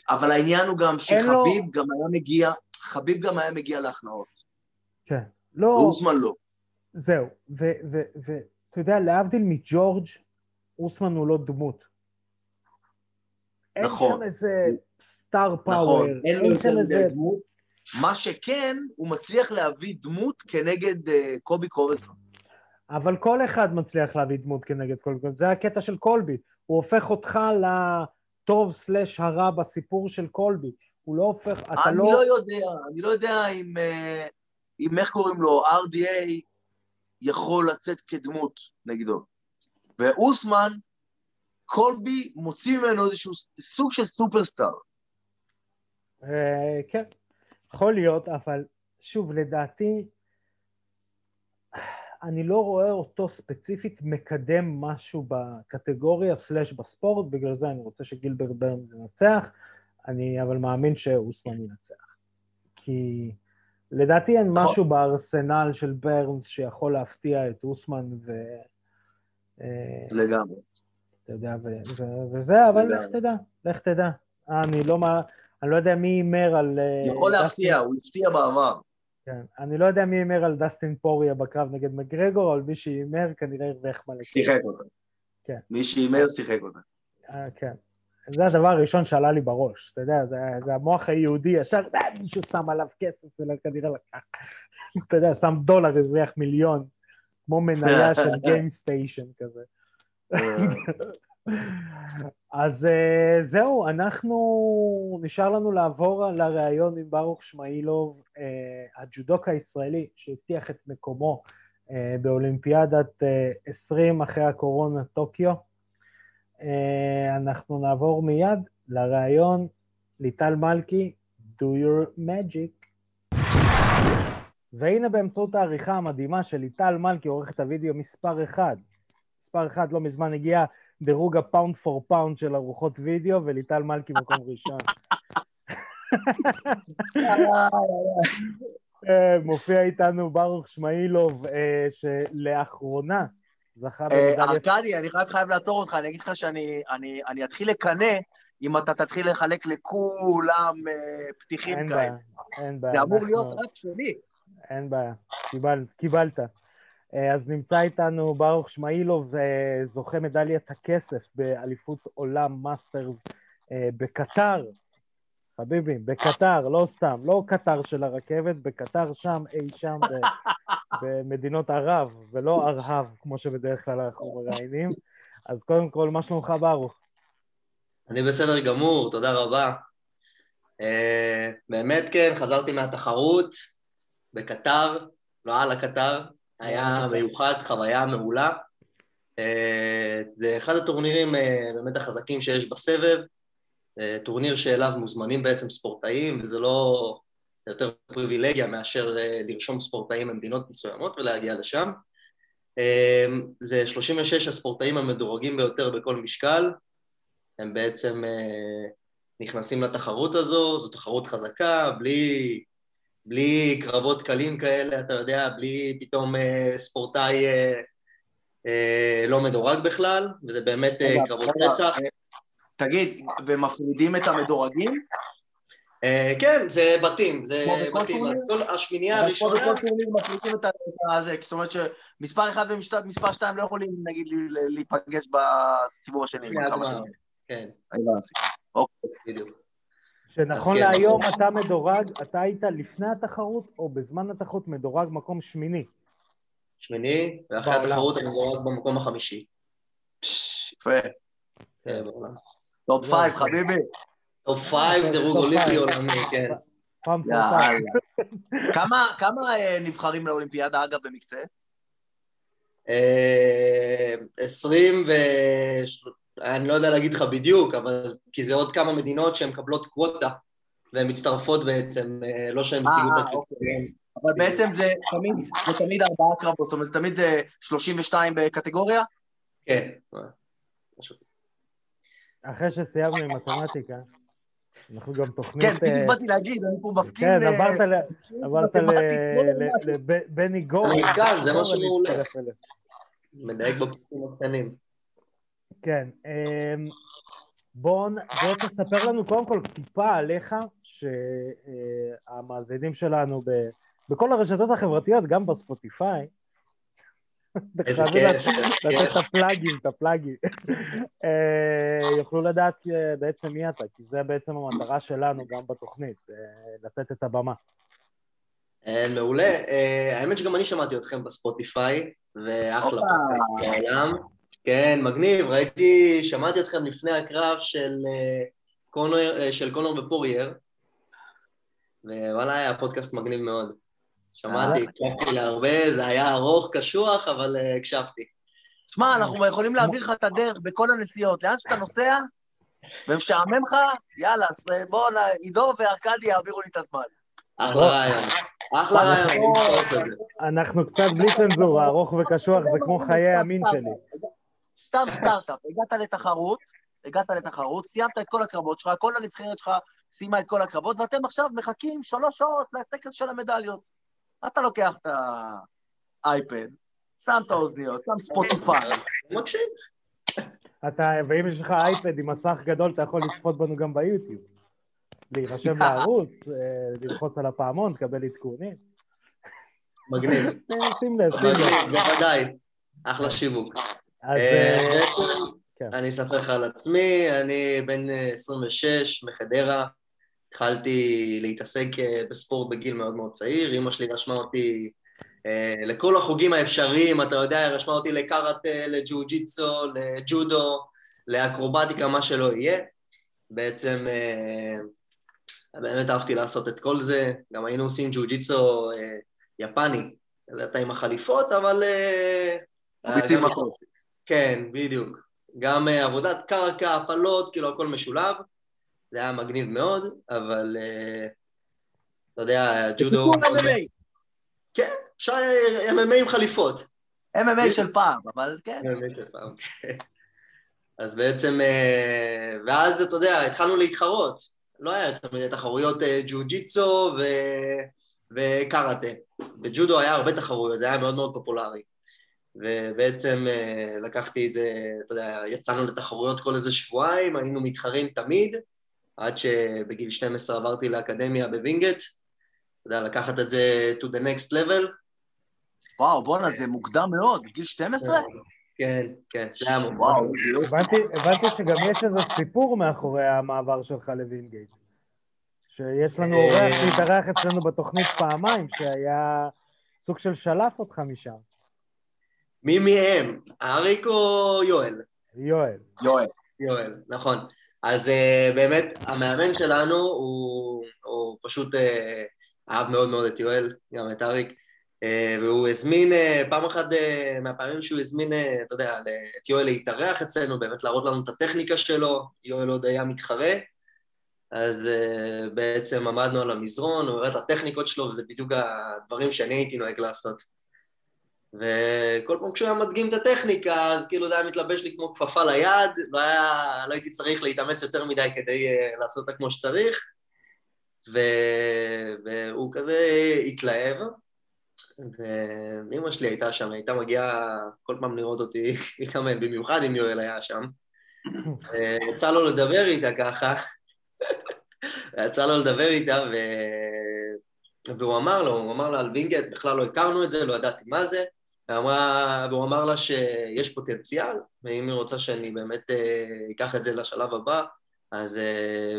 אבל העניין הוא גם שחביב גם היה מגיע, חביב גם היה מגיע להכנעות. כן. ואוסמן לא. זהו, ואתה יודע, להבדיל מג'ורג' אוסמן הוא לא דמות. נכון. אין שם איזה סטאר פאוור. אין שם איזה דמות. מה שכן, הוא מצליח להביא דמות כנגד קובי קובינגטון. אבל כל אחד מצליח להביא דמות כנגד קולבי, זה הקטע של קולבי, הוא הופך אותך לטוב סלש הרע בסיפור של קולבי, הוא לא הופך, אתה לא... אני לא יודע אם איך קוראים לו, RDA יכול לצאת כדמות נגדו, ואוסמן, קולבי מוציא ממנו איזשהו סוג של סופרסטאר. כן, יכול להיות, אבל שוב, לדעתי, אני לא רואה אותו ספציפית מקדם משהו בקטגוריה סלש בספורט, בגלל זה אני רוצה שגילבר ברנז ינצח, אני אבל מאמין שאוסמן ינצח. כי לדעתי אין משהו בארסנל של ברנז שיכול להפתיע את אוסמן ו... לגמרי. אתה יודע, וזה, אבל לך תדע. אני לא יודע מי יימר על... יכול להפתיע, הוא הפתיע בעבר. כן, אני לא יודע מי יימר על דסטין פוריה בקרב נגד מגרגור, אבל מי שיימר כנראה הרוויח מלא. שיחק אותה. כן. מי שיימר שיחק אותה. כן. זה הדבר הראשון שעלה לי בראש, אתה יודע, זה המוח היהודי ישר, מישהו שם עליו כסף, זה כנראה לקח. אתה יודע, שם דולר, הרוויח מיליון, כמו מניה של גיימסטיישן כזה. אז זהו, אנחנו נשאר לנו לעבור לראיון עם ברוך שמעילוב, הג'ודוקה הישראלי שהבטיח את מקומו באולימפיאדת 20 אחרי הקורונה טוקיו. אנחנו נעבור מיד לראיון ליטל מלכי, do your magic. והנה באמצעות העריכה המדהימה של ליטל מלכי, עורכת הוידאו מספר 1. מספר 1 לא מזמן הגיעה דירוג הפאונד פור פאונד של ארוחות וידאו, וליטל מלכי מקום ראשון. מופיע איתנו ברוך שמעילוב, שלאחרונה זכה במדליה... ארכדי, אני רק חייב לעצור אותך, אני אגיד לך שאני אתחיל לקנא, אם אתה תתחיל לחלק לכולם פתיחים כאלה. אין בעיה. זה אמור להיות רק שני. אין בעיה, קיבלת. אז נמצא איתנו ברוך שמעילוב, זוכה מדליית הכסף באליפות עולם מאסטרס בקטר. חביבים, בקטר, לא סתם, לא קטר של הרכבת, בקטר שם, אי שם, במדינות ערב, ולא ארהב, כמו שבדרך כלל אנחנו מראיינים. אז קודם כל, מה שלומך ברוך? אני בסדר גמור, תודה רבה. באמת כן, חזרתי מהתחרות בקטר, לא על הקטר. היה מיוחד, חוויה מעולה. זה אחד הטורנירים באמת החזקים שיש בסבב, טורניר שאליו מוזמנים בעצם ספורטאים, וזה לא יותר פריבילגיה מאשר לרשום ספורטאים במדינות מסוימות ולהגיע לשם. זה 36 הספורטאים המדורגים ביותר בכל משקל, הם בעצם נכנסים לתחרות הזו, זו תחרות חזקה, בלי קרבות קלים כאלה, אתה יודע, בלי פתאום ספורטאי לא מדורג בכלל, וזה באמת קרבות רצח. תגיד, ומפרידים את המדורגים? כן, זה בתים, זה בתים. כל השמינייה הראשונה... כל תורניר מפרידים את זה, זאת אומרת שמספר 1 ומספר 2 לא יכולים, נגיד, להיפגש בסיבוב השני. כן. אוקיי, בדיוק. שנכון להיום אתה מדורג, אתה היית לפני התחרות או בזמן התחרות מדורג מקום שמיני? שמיני, ואחרי התחרות אני מדורג במקום החמישי. יפה. טופ 5 חביבי. טופ 5 דירוג אולימפי עולמי, כן. כמה נבחרים לאולימפיאדה אגב במקצה? 20 אני לא יודע להגיד לך בדיוק, אבל כי זה עוד כמה מדינות שהן מקבלות קווטה, והן מצטרפות בעצם, לא שהן משיגו את הקווטה. אבל בעצם זה תמיד 4 קרבות, זאת אומרת, תמיד 32 בקטגוריה? כן. אחרי שסיימנו עם מתמטיקה, אנחנו גם תוכנית... כן, בדיוק באתי להגיד, אני פה מפקיד... כן, עברת לבני גורן. המסגן, זה מה שאני הולך. מדייק בפרקים הקטנים. כן, בואו תספר לנו קודם כל טיפה עליך, שהמאזינים שלנו בכל הרשתות החברתיות, גם בספוטיפיי, איזה כיף, את הפלאגים, יוכלו לדעת בעצם מי אתה, כי זה בעצם המטרה שלנו גם בתוכנית, לתת את הבמה. מעולה, האמת שגם אני שמעתי אתכם בספוטיפיי, ואחלה בספוטיפיי העולם. כן, מגניב, ראיתי, שמעתי אתכם לפני הקרב של קונור ופורייר, ווואלה, הפודקאסט מגניב מאוד. שמעתי, קשבתי להרבה, זה היה ארוך, קשוח, אבל הקשבתי. שמע, אנחנו יכולים להעביר לך את הדרך בכל הנסיעות, לאן שאתה נוסע, ומשעמם לך, יאללה, בואו, עידו וארקדי יעבירו לי את הזמן. אחלה רעיון, אחלה רעיון. אנחנו קצת בלי צנזורה, ארוך וקשוח, זה כמו חיי המין שלי. סתם סטארט-אפ, הגעת לתחרות, סיימת את כל הקרבות שלך, כל הנבחרת שלך סיימה את כל הקרבות, ואתם עכשיו מחכים 3 שעות לטקס של המדליות. אתה לוקח את האייפד, שם את האוזניות, שם ספוטיפיי. מקשיב. ואם יש לך אייפד עם מסך גדול, אתה יכול לצפות בנו גם ביוטיוב. להירשם לערוץ, ללחוץ על הפעמון, תקבל עדכונים. מגניב. שים לב, שים לב. בוודאי, אחלה שיווק. אני אספר לך על עצמי, אני בן 26 מחדרה, התחלתי להתעסק בספורט בגיל מאוד מאוד צעיר, אמא שלי רשמה אותי לכל החוגים האפשריים, אתה יודע, רשמה אותי לקראטה, לג'ו-ג'יצו, לג'ודו, לאקרובטיקה, מה שלא יהיה. בעצם באמת אהבתי לעשות את כל זה, גם היינו עושים ג'ו-ג'יצו יפני, אתה עם החליפות, אבל... ביצים מקום. כן, בדיוק. גם עבודת קרקע, הפלות, כאילו הכל משולב. זה היה מגניב מאוד, אבל... אתה יודע, ג'ודו... MMA. כן, אפשר MMA עם חליפות. MMA של פעם, אבל כן. MMA של פעם, כן. אז בעצם... ואז, אתה יודע, התחלנו להתחרות. לא היה תמיד תחרויות ג'ו-ג'יצו וקראטה. בג'ודו היה הרבה תחרויות, זה היה מאוד מאוד פופולרי. ובעצם לקחתי את זה, אתה יודע, יצאנו לתחרויות כל איזה שבועיים, היינו מתחרים תמיד, עד שבגיל 12 עברתי לאקדמיה בווינגט, אתה יודע, לקחת את זה to the next level. וואו, בונה, זה מוקדם מאוד, בגיל 12? כן, כן, זה היה מוקדם. הבנתי שגם יש איזה סיפור מאחורי המעבר שלך לווינגט, שיש לנו אורח שהתארח אצלנו בתוכנית פעמיים, שהיה סוג של שלף אותך משם. מי מהם? אריק או יואל? יואל. יואל. יואל, נכון. אז באמת, המאמן שלנו הוא פשוט אהב מאוד מאוד את יואל, גם את אריק, והוא הזמין, פעם אחת מהפעמים שהוא הזמין, אתה יודע, את יואל להתארח אצלנו, באמת להראות לנו את הטכניקה שלו, יואל עוד היה מתחרה, אז בעצם עמדנו על המזרון, הוא הראה את הטכניקות שלו, וזה בדיוק הדברים שאני הייתי נוהג לעשות. וכל פעם כשהוא היה מדגים את הטכניקה, אז כאילו זה היה מתלבש לי כמו כפפה ליד, לא הייתי צריך להתאמץ יותר מדי כדי לעשות אותה כמו שצריך, והוא כזה התלהב, ואמא שלי הייתה שם, הייתה מגיעה כל פעם לראות אותי להתאמן, במיוחד אם יואל היה שם, יצא לו לדבר איתה ככה, והוא אמר לו, על וינגט, בכלל לא הכרנו את זה, לא ידעתי מה זה, והוא אמר לה שיש פוטנציאל, ואם היא רוצה שאני באמת אקח את זה לשלב הבא, אז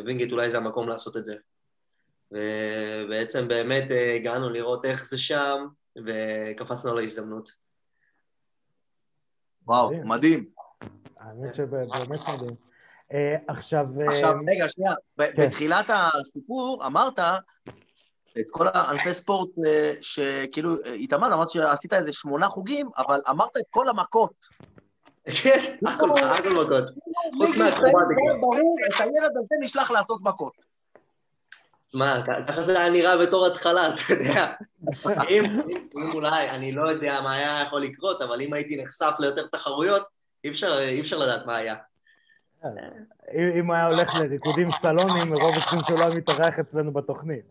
וינגט אולי זה המקום לעשות את זה. ובעצם באמת הגענו לראות איך זה שם, וקפצנו להזדמנות. וואו, מדהים. האמת שבאמת מדהים. עכשיו, רגע, שנייה, בתחילת הסיפור אמרת, את כל הענפי ספורט שכאילו התאמן, אמרת שעשית איזה 8 חוגים, אבל אמרת את כל המכות. כן, הכל מכות. חוץ מהתחומה תקרה. את הילד הזה נשלח לעשות מכות. מה, ככה זה היה נראה בתור התחלה, אתה יודע. אם אולי, אני לא יודע מה היה יכול לקרות, אבל אם הייתי נחשף ליותר תחרויות, אי אפשר לדעת מה היה. אם היה הולך לריקודים סלונים, רוב הסכים שהוא לא מתארח אצלנו בתוכנית.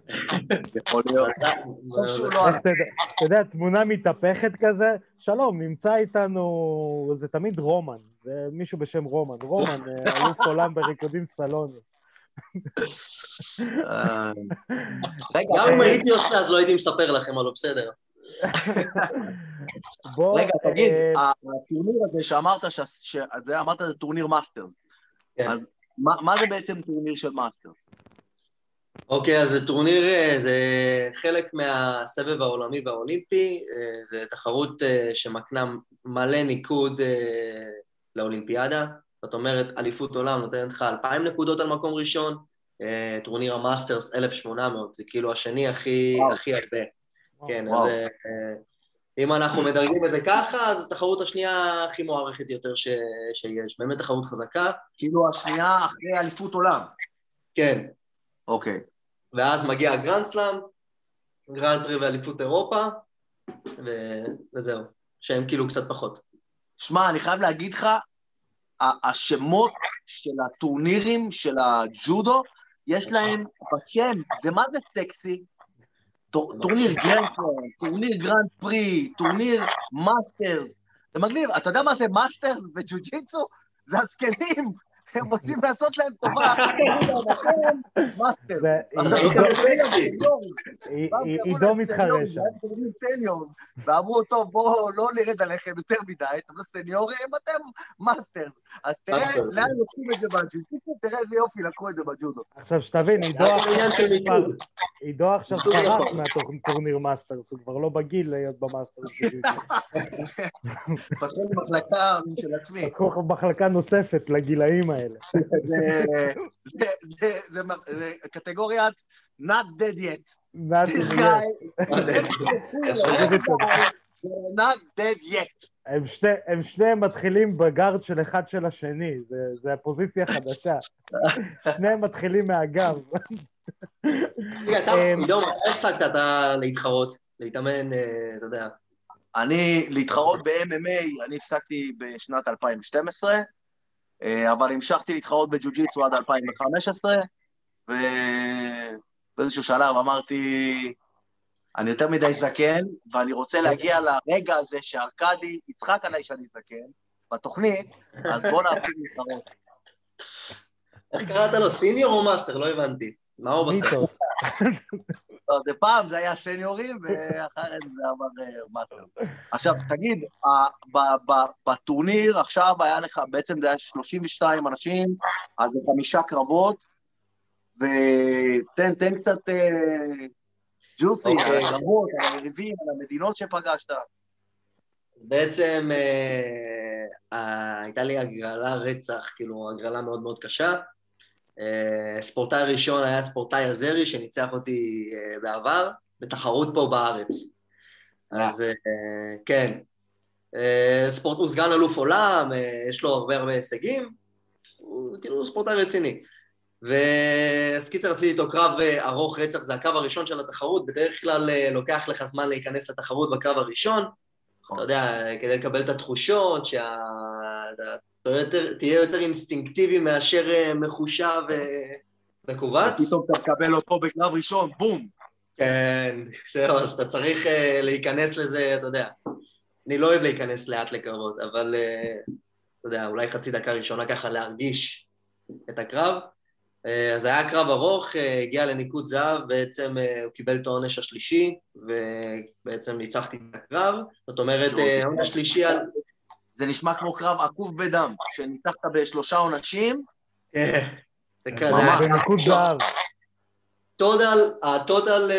יכול להיות. אתה יודע, תמונה מתהפכת כזה, שלום, נמצא איתנו, זה תמיד רומן, זה מישהו בשם רומן, רומן, אלוף עולם בריקודים סלונים. גם אם הייתי עושה, אז לא הייתי מספר לכם, אבל בסדר. רגע, תגיד, הטורניר הזה שאמרת, זה טורניר מאסטרס. אז מה זה בעצם טורניר של מאסטרס? אוקיי, אז טורניר זה חלק מהסבב העולמי והאולימפי, זה תחרות שמקנה מלא ניקוד לאולימפיאדה, זאת אומרת, אליפות עולם נותנת לך 2,000 נקודות על מקום ראשון, טורניר המאסטרס 1,800, זה כאילו השני הכי הרבה. כן, אז אם אנחנו מדרגים את זה ככה, אז התחרות השנייה הכי מוערכת יותר שיש, באמת תחרות חזקה. כאילו השנייה אחרי אליפות עולם. כן. אוקיי. ואז מגיע הגרנד סלאם, גרנד פרי ואליפות אירופה, וזהו, שהם כאילו קצת פחות. שמע, אני חייב להגיד לך, השמות של הטורנירים, של הג'ודו, יש להם בשם, זה מה זה סקסי? טורניר גרנדסלאם, טורניר גרנד פרי, טורניר מאסטרס. זה מגניב, אתה יודע מה זה מאסטרס וג'ו-ג'יצו? זה הזקנים, הם רוצים לעשות להם טובה. מאסטרס. עידו מתחרש שם. ואמרו, טוב, בואו לא נרד עליכם יותר מדי, אתם לא סניורים, אתם מאסטרס. אז תראה, לאן לוקחים את זה בג'ו-ג'יצו, תראה איזה יופי לקחו את זה בג'ודו. עכשיו שתבין, עידו עכשיו פרח מהטורניר מאסטרס, הוא כבר לא בגיל להיות במאסטרס ג'ו-ג'יצו. פשוט מחלקה של עצמי. מחלקה נוספת לגילאים האלה. זה קטגוריית not dead yet. not dead yet. הם שניהם מתחילים בגארד של אחד של השני, זה הפוזיציה חדשה. שניהם מתחילים מהגב. עידו, איך הפסקת אתה להתחרות, להתאמן, אתה יודע? אני להתחרות ב-MMA, אני הפסקתי בשנת 2012, אבל המשכתי להתחרות בג'ו-ג'יצו עד 2015, ובאיזשהו שלב אמרתי, אני יותר מדי זקן, ואני רוצה להגיע לרגע הזה שארקדי יצחק עליי שאני זקן, בתוכנית, אז בוא נעבור להתחרות. איך קראת לו, סיניור או מאסטר? לא הבנתי. מה הוא בסדר? לא, זה פעם, זה היה סניורים, ואחרי זה עבר מאסטר. עכשיו, תגיד, בטורניר עכשיו היה לך, בעצם זה היה 32 אנשים, אז זה 5 קרבות, ותן קצת... ג'וסי, על הגרבות, על הריבים, על המדינות שפגשת. אז בעצם הייתה לי הגרלה רצח, כאילו הגרלה מאוד מאוד קשה. ספורטאי ראשון היה ספורטאי הזרי שניצח אותי בעבר, בתחרות פה בארץ. אז כן, הוא סגן אלוף עולם, יש לו הרבה הישגים, הוא כאילו ספורטאי רציני. ואז קיצר עשיתי איתו קרב ארוך רצח, זה הקרב הראשון של התחרות, בדרך כלל לוקח לך זמן להיכנס לתחרות בקרב הראשון, אתה יודע, כדי לקבל את התחושות, תהיה יותר אינסטינקטיבי מאשר מחושב ומקובץ. פתאום אתה מקבל אותו בקרב ראשון, בום! כן, זהו, אז אתה צריך להיכנס לזה, אתה יודע, אני לא אוהב להיכנס לאט לקרבות, אבל אתה יודע, אולי חצי דקה ראשונה ככה להרגיש את הקרב, אז היה קרב ארוך, הגיע לניקוד זהב, בעצם הוא קיבל את העונש השלישי, ובעצם ניצחתי את הקרב, זאת אומרת, העונש השלישי... זה נשמע כמו קרב עקוב בדם, שניצחת ב3 עונשים. כן, זה כזה. בניקוד זהב. הטוטל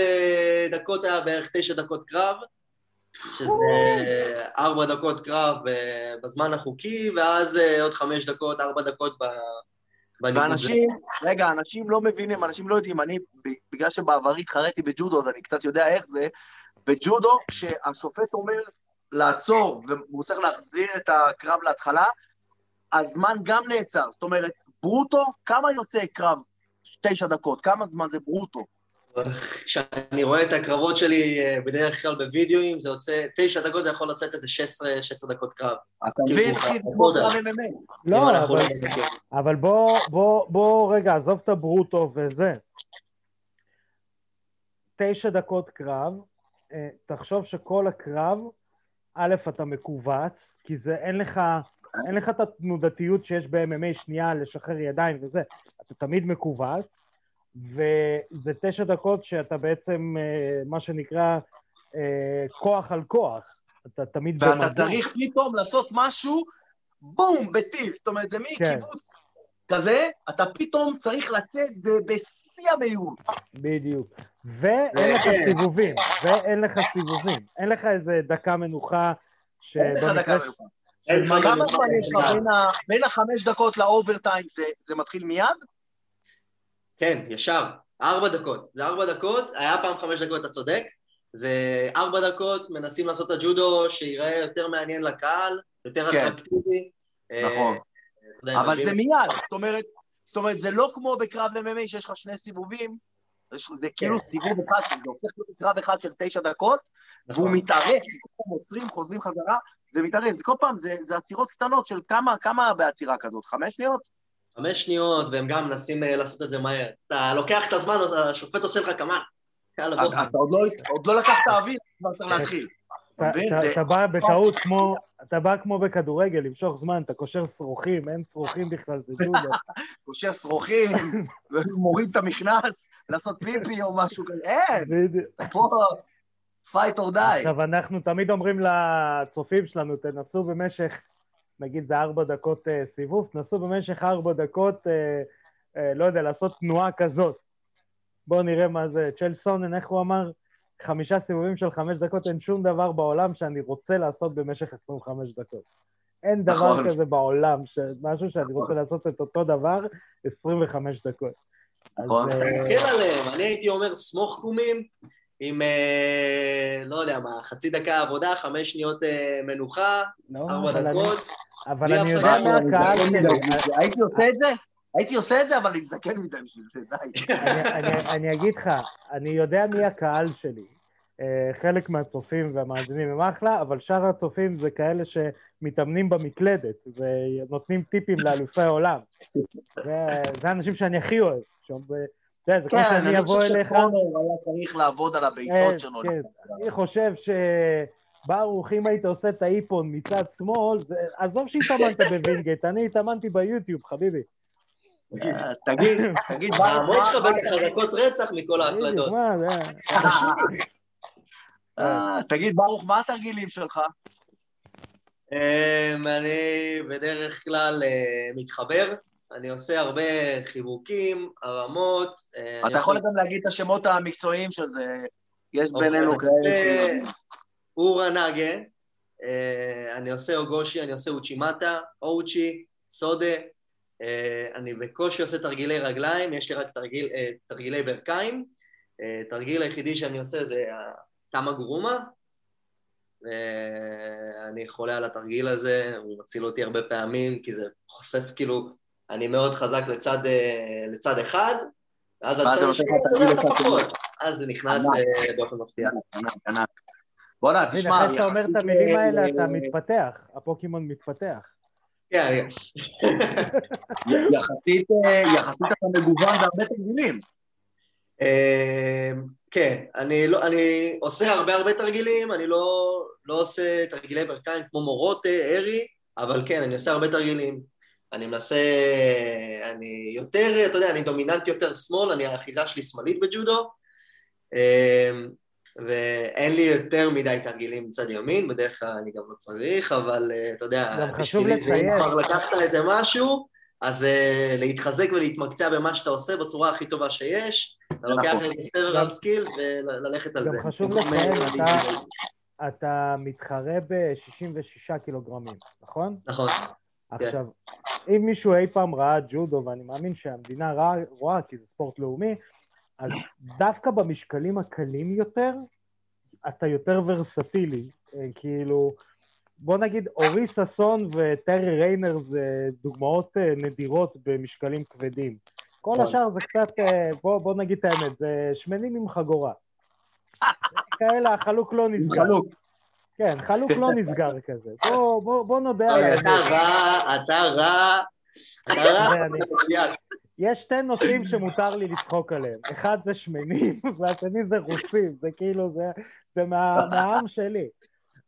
דקות היה בערך 9 דקות קרב, שזה 4 דקות קרב בזמן החוקי, ואז עוד 5 דקות, 4 דקות ב... ואנשים, רגע, אנשים לא מבינים, אנשים לא יודעים, אני, בגלל שבעברי התחרתי בג'ודו, אז אני קצת יודע איך זה, בג'ודו, כשהשופט אומר לעצור, והוא צריך להחזיר את הקרב להתחלה, הזמן גם נעצר. זאת אומרת, ברוטו, כמה יוצא קרב 9 דקות? כמה זמן זה ברוטו? כשאני רואה את הקרבות שלי בדרך כלל בווידאוים, זה יוצא 9 דקות, זה יכול לצאת איזה 16 דקות קרב. אתה מבין, לא, אבל בוא רגע, עזוב את הברוטו וזה. 9 דקות קרב, תחשוב שכל הקרב, א', אתה מקובץ, כי זה אין לך את התנודתיות שיש ב-MMA שנייה לשחרר ידיים וזה, אתה תמיד מקובץ, וזה 9 דקות שאתה בעצם, מה שנקרא, כוח על כוח, אתה תמיד במדור. ואתה צריך פתאום לעשות משהו, בום, בטיף, זאת אומרת, זה מי קיבוץ כזה, אתה פתאום צריך לצאת בשיא המהירות. בדיוק. ואין לך סיבובים, אין לך איזה דקה מנוחה. כמה זמן יש לך בין 5 דקות לאוברטיים, זה מתחיל מיד? כן, ישר, 4 דקות, זה 4 דקות, היה פעם 5 דקות, אתה צודק, זה 4 דקות, מנסים לעשות את הג'ודו שיראה יותר מעניין לקהל, יותר אטרקטיבי. נכון, אבל זה מיד, זאת אומרת, זה לא כמו בקרב MMA שיש לך 2 סיבובים, זה כאילו סיבוב אחד, זה הופך לקרב אחד של 9 דקות, והוא מתארך, מוצרים, חוזרים חזרה, זה מתארך, כל פעם זה עצירות קטנות של כמה בעצירה כזאת, 5 שניות? 5 שניות, והם גם מנסים לעשות את זה מהר. אתה לוקח את הזמן, השופט עושה לך כמה. אתה עוד לא לקחת האוויר, כבר צריך להתחיל. אתה בא כמו בכדורגל, למשוך זמן, אתה קושר שרוכים, אין שרוכים בכלל, זה ג'ודו. קושר שרוכים, ומוריד את המכנס, לעשות פיפי או משהו כזה. אין, פה פייט אור די. עכשיו, אנחנו תמיד אומרים לצופים שלנו, תנסו במשך, נגיד זה 4 דקות סיבוב, תנסו במשך 4 דקות, לא יודע, לעשות תנועה כזאת. בואו נראה מה זה, צ'לסון, איך הוא אמר? 5 סיבובים של 5 דקות, אין שום דבר בעולם שאני רוצה לעשות במשך 25 דקות. אין דבר כזה בעולם, משהו שאני רוצה לעשות את אותו דבר, 25 דקות. נכון. תסתכל עליהם, אני הייתי אומר סמוך קומים, עם, לא יודע מה, 0.5 דקה עבודה, 5 שניות מנוחה, 4 דקות. אבל אני יודע מהקהל. הייתי עושה את זה? הייתי עושה את זה, אבל אני זקן מדי בשביל זה, די. אני אגיד לך, אני יודע מי הקהל שלי. חלק מהצופים והמאזינים הם אחלה, אבל שאר הצופים זה כאלה שמתאמנים במקלדת, ונותנים טיפים לאלופי העולם. זה האנשים שאני הכי אוהב. זה כמו שאני אבוא אליך. היה צריך לעבוד על הביתות שלו. אני חושב שברוך, אם היית עושה את האיפון מצד שמאל, עזוב שהתאמנת בווינגייט, אני התאמנתי ביוטיוב, חביבי. תגיד, העמוד שלך בין חזקות רצח מכל ההקלדות. תגיד, ברוך, מה התרגילים שלך? אני בדרך כלל מתחבר, אני עושה הרבה חיבוקים, הרמות. אתה יכול גם להגיד את השמות המקצועיים של זה, יש בינינו כאלה. אורה נגה, אני עושה אוגושי, אני עושה אוצ'ימטה, אוצ'י, סודה, אני בקושי עושה תרגילי רגליים, יש לי רק תרגילי ברכיים, תרגיל היחידי שאני עושה זה תמה גרומה, אני חולה על התרגיל הזה, הוא מציל אותי הרבה פעמים, כי זה חושף כאילו, אני מאוד חזק לצד אחד, ואז הצד שני אתה פחות, אז זה נכנס באופן מפתיע. בוא'נה, תשמע. אחרי שאתה אומר את המילים האלה, אתה מתפתח, הפוקימון מתפתח. כן, יחסית אתה מגוון והרבה תרגילים. כן, אני עושה הרבה תרגילים, אני לא עושה תרגילי ברכיים כמו מורוטה, ארי, אבל כן, אני עושה הרבה תרגילים. אני מנסה, אני יותר, אתה יודע, אני דומיננטי יותר שמאל, אני האחיזה שלי שמאלית בג'ודו, ואין לי יותר מדי תרגילים מצד ימין, בדרך כלל אני גם לא צריך, אבל אתה יודע, בשבילי זה אם כבר לקחת איזה משהו, אז להתחזק ולהתמקצע במה שאתה עושה בצורה הכי טובה שיש, אתה לוקח איזה סטרל סקילס וללכת על זה. גם חשוב לציין, אתה מתחרה ב-66 קילוגרמים, נכון? נכון. עכשיו, אם מישהו אי פעם ראה ג'ודו, ואני מאמין שהמדינה רואה כי זה ספורט לאומי, אז דווקא במשקלים הקלים יותר, אתה יותר ורסטילי, כאילו, בוא נגיד, אורי ססון וטרי ריינר זה דוגמאות נדירות במשקלים כבדים. כל השאר זה קצת, בוא נגיד את האמת, זה שמנים עם חגורה. כאלה, החלוק לא נסגר. חלוק. כן, חלוק לא נסגר כזה. בוא נודע. אתה רע. יש שתי נושאים שמותר לי לצחוק עליהם. אחד זה שמנים, והשני זה רוסים. זה כאילו, זה מהעם שלי.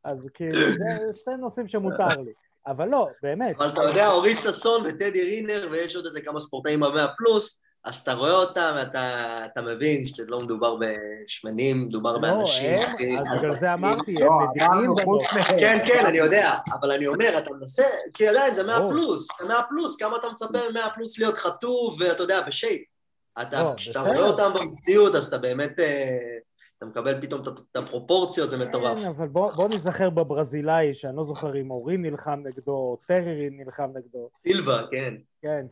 אז כאילו, זה שתי נושאים שמותר לי. אבל לא, באמת. אבל אתה יודע, אורי ססון וטדי רינר, ויש עוד איזה כמה ספורטאים ה-100 פלוס, אז אתה רואה אותם, אתה מבין שלא מדובר בשמנים, מדובר באנשים. אז בגלל זה אמרתי, הם מבינים בנות. כן, אני יודע, אבל אני אומר, אתה מנסה, כי עדיין זה 100 פלוס, זה 100 פלוס, כמה אתה מצפה 100 פלוס להיות חטוב, ואתה יודע, בשייפ. כשאתה רואה אותם במציאות, אז אתה באמת... אתה מקבל פתאום את הפרופורציות, זה מטורף. כן, אבל בוא נזכר בברזילאי, שאני לא זוכר אם אורי נלחם נגדו, או טרי נלחם נגדו. סילבה, כן.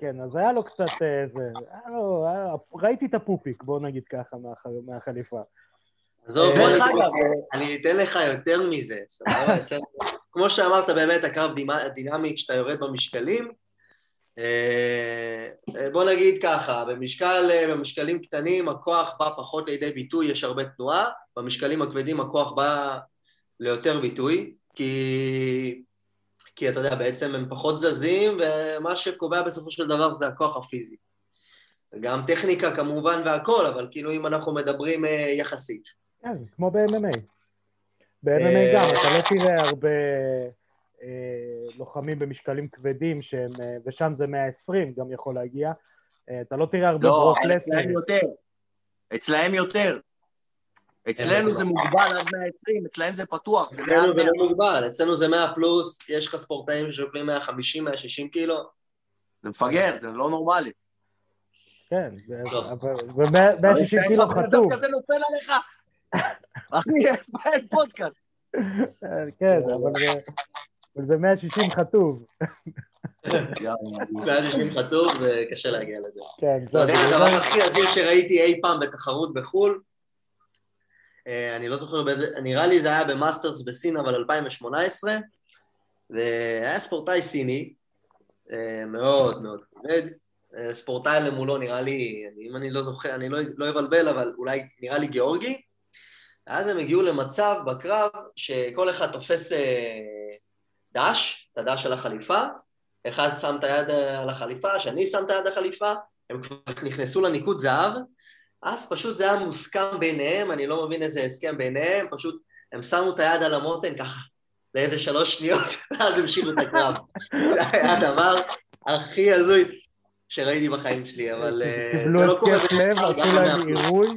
כן, אז היה לו קצת איזה... ראיתי את הפופיק, בוא נגיד ככה, מהחליפה. עזוב, אני אתן לך יותר מזה. כמו שאמרת, באמת, הקרב דינמי, כשאתה יורד במשקלים, בוא נגיד ככה, במשקלים קטנים הכוח בא פחות לידי ביטוי, יש הרבה תנועה, במשקלים הכבדים הכוח בא ליותר ביטוי, כי אתה יודע, בעצם הם פחות זזים, ומה שקובע בסופו של דבר זה הכוח הפיזי. גם טכניקה כמובן והכל, אבל כאילו אם אנחנו מדברים יחסית. כן, כמו ב-MMA. ב-MMA גם, אתה לא תראה הרבה... לוחמים במשקלים כבדים, ושם זה 120 גם יכול להגיע, אתה לא תראה הרבה ברוק לסנר. אצלהם יותר. אצלנו זה מוגבל עד 120, אצלהם זה פתוח. אצלנו זה לא מוגבל, אצלנו זה 100 פלוס, יש לך ספורטאים ששוקלים 150-160 קילו. זה מפגר, זה לא נורמלי. כן, ו-160 קילו חטוב. זה נופל עליך. אחי, אין פודקאסט. כן, אבל... זה 160 חטוב. 160 חטוב, זה קשה להגיע לזה. כן, זה הדבר הכי עזוב שראיתי אי פעם בתחרות בחול. אני לא זוכר באיזה, נראה לי זה היה במאסטרס בסין, אבל 2018, והיה ספורטאי סיני, מאוד מאוד כבד, ספורטאי למולו נראה לי, אם אני לא זוכר, אני לא אבלבל, אבל אולי נראה לי גיאורגי, אז הם הגיעו למצב בקרב שכל אחד תופס... דש, את הדש על החליפה, אחד שם את היד על החליפה, השני שם את היד על החליפה, הם כבר נכנסו לניקוד זהב, אז פשוט זה היה מוסכם ביניהם, אני לא מבין איזה הסכם ביניהם, פשוט הם שמו את היד על המותן ככה, לאיזה 3 שניות, ואז המשיכו את הקרב. זה היה הדבר הכי הזוי שראיתי בחיים שלי, אבל זה לא קורה בשביל עירוי.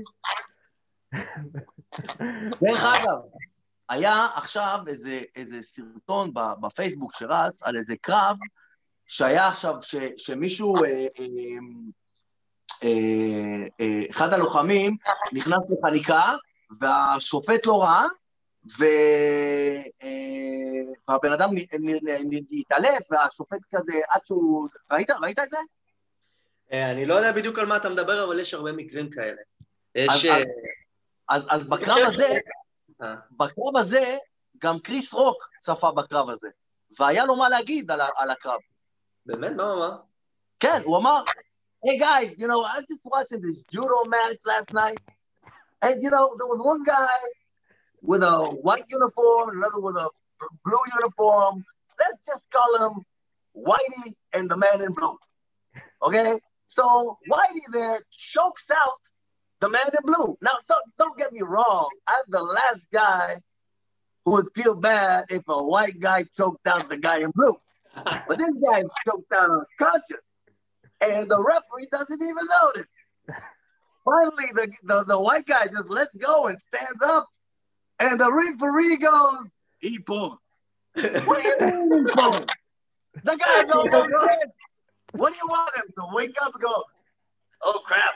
דרך אגב. היה עכשיו איזה סרטון בפייסבוק שרץ על איזה קרב שהיה עכשיו שמישהו, אחד הלוחמים נכנס לחניקה והשופט לא ראה והבן אדם התעלף והשופט כזה עד שהוא... ראית את זה? אני לא יודע בדיוק על מה אתה מדבר אבל יש הרבה מקרים כאלה. אז בקרב הזה... בקרב הזה, גם קריס רוק צפה בקרב הזה, והיה לו מה להגיד על הקרב. באמת? מה אמר? כן, הוא אמר, Hey guys, you know, I was just watching this judo match last night, and you know, there was one guy with a white uniform, another with a blue uniform, let's just call him Whitey and the man in blue, okay? So Whitey there chokes out the man in blue. Now, don't get me wrong. I'm the last guy who would feel bad if a white guy choked out the guy in blue. But this guy choked out unconscious, and the referee doesn't even notice. Finally, the white guy just lets go and stands up, and the referee goes, he pulled. What do you mean he pulled? The guy goes, go ahead. What do you want him to wake up and go, oh, crap.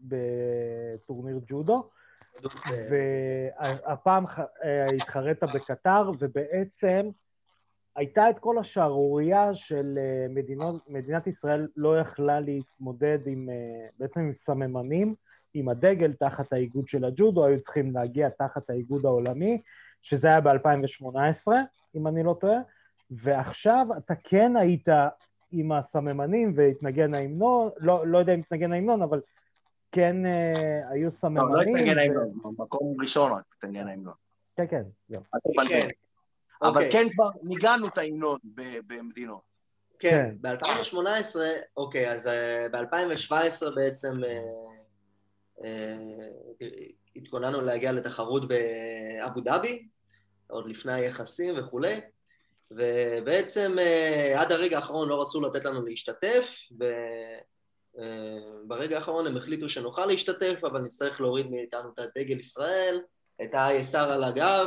בטורניר ג'ודו, והפעם התחרית בקטר, ובעצם הייתה את כל השערוריה של מדינת ישראל לא יכלה להתמודד עם, בעצם עם סממנים, עם הדגל תחת האיגוד של הג'ודו, היו צריכים להגיע תחת האיגוד העולמי, שזה היה ב-2018, אם אני לא טועה, ועכשיו אתה כן היית עם הסממנים והתנגן ההמנון, לא יודע אם התנגן ההמנון, אבל כן היו סממנים. לא התנגן ההמנון, במקום ראשון רק התנגן ההמנון. כן, כן. אבל כן כבר ניגענו את ההמנון במדינות. כן, ב-2018, אוקיי, אז ב-2017 בעצם... התכוננו להגיע לתחרות באבו דאבי, עוד לפני היחסים וכולי, ובעצם עד הרגע האחרון לא רצו לתת לנו להשתתף, ברגע האחרון הם החליטו שנוכל להשתתף, אבל נצטרך להוריד מאיתנו את הדגל ישראל, את ה-ISR על הגב,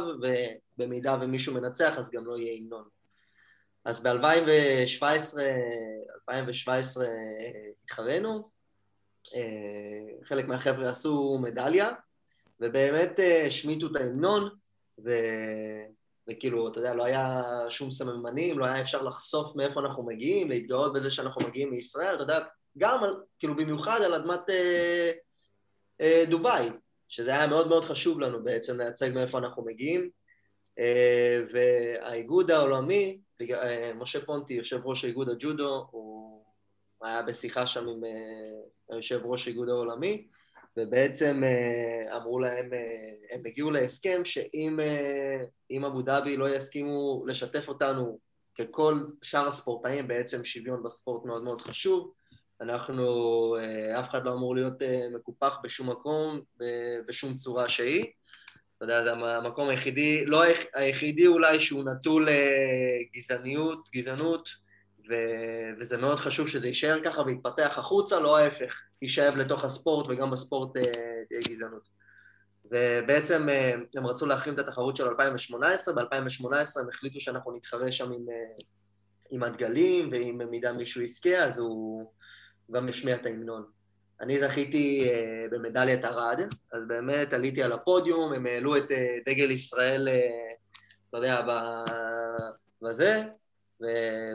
ובמידה ומישהו מנצח אז גם לא יהיה אימנון. אז ב-2017 התחרנו, חלק מהחבר'ה עשו מדליה, ובאמת שמיטו את ההמנון, וכאילו, אתה יודע, לא היה שום סממנים, לא היה אפשר לחשוף מאיפה אנחנו מגיעים, להתגאות בזה שאנחנו מגיעים מישראל, אתה יודע, גם, כאילו, במיוחד על אדמת דוביי, שזה היה מאוד מאוד חשוב לנו בעצם לייצג מאיפה אנחנו מגיעים, והאיגוד העולמי, משה פונטי, יושב ראש האיגוד הג'ודו, הוא היה בשיחה שם עם יושב ראש איגוד העולמי, ובעצם אמרו להם, הם הגיעו להסכם שאם אבו דאבי לא יסכימו לשתף אותנו ככל שאר הספורטאים, בעצם שוויון בספורט מאוד מאוד חשוב, אנחנו, אף אחד לא אמור להיות מקופח בשום מקום, בשום צורה שהיא, אתה יודע, זה המקום היחידי, לא היחידי אולי שהוא נטול גזענות, וזה מאוד חשוב שזה יישאר ככה והתפתח החוצה, לא ההפך, יישאב לתוך הספורט וגם בספורט תהיה גזענות. ובעצם הם רצו להחרים את התחרות של 2018, ב-2018 הם החליטו שאנחנו נתחרה שם עם הדגלים, ואם במידה מישהו יזכה, אז הוא גם ישמיע את ההמנון. אני זכיתי במדליית ארד, אז באמת עליתי על הפודיום, הם העלו את דגל ישראל, אתה יודע, בזה,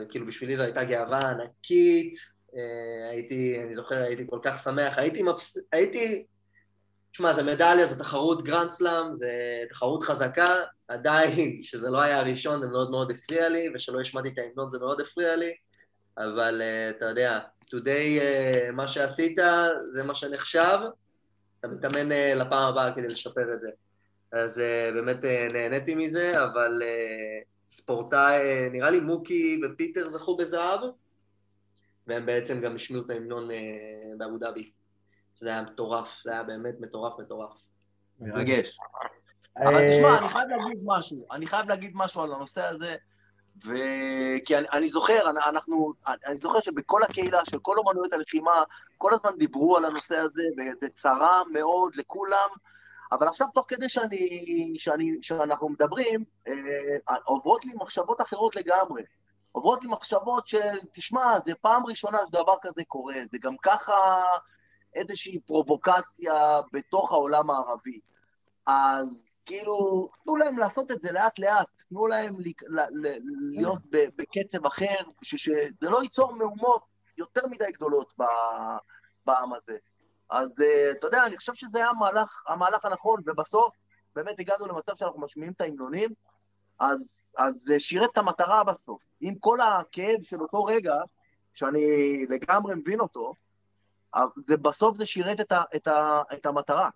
וכאילו בשבילי זו הייתה גאווה ענקית, אני זוכר, הייתי כל כך שמח, תשמע, זה מדליה, זו תחרות גרנד סלאם, זו תחרות חזקה, עדיין שזה לא היה הראשון, זה מאוד מאוד הפריע לי, ושלא השמעתי את ההמנון זה מאוד הפריע לי, אבל אתה יודע, today מה שעשית זה מה שנחשב, אתה מתאמן לפעם הבאה כדי לשפר את זה. אז באמת נהניתי מזה, אבל... ספורטאי, נראה לי מוקי ופיטר זכו בזהב, והם בעצם גם השמיעו את ההמנון באבו דאבי. זה היה מטורף, זה היה באמת מטורף. מרגש. אבל תשמע, אני חייב להגיד משהו על הנושא הזה, כי אני זוכר שבכל הקהילה של כל אומנויות הלחימה, כל הזמן דיברו על הנושא הזה, וזה צרה מאוד לכולם, אבל עכשיו, תוך כדי שאנחנו מדברים, עוברות לי מחשבות אחרות לגמרי. עוברות לי מחשבות של, תשמע, זה פעם ראשונה שדבר כזה קורה, זה גם ככה איזושהי פרובוקציה בתוך העולם הערבי. אז כאילו, תנו להם לעשות את זה לאט, תנו להם להיות בקצב אחר, שזה לא ייצור מהומות יותר מדי גדולות בעם הזה. אז אתה יודע, אני חושב שזה היה המהלך הנכון, ובסוף באמת הגענו למצב שאנחנו משמיעים את ההמנונים, אז שירת את המטרה בסוף. עם כל הכאב של אותו רגע, שאני לגמרי מבין אותו, בסוף זה שירת את המטרה.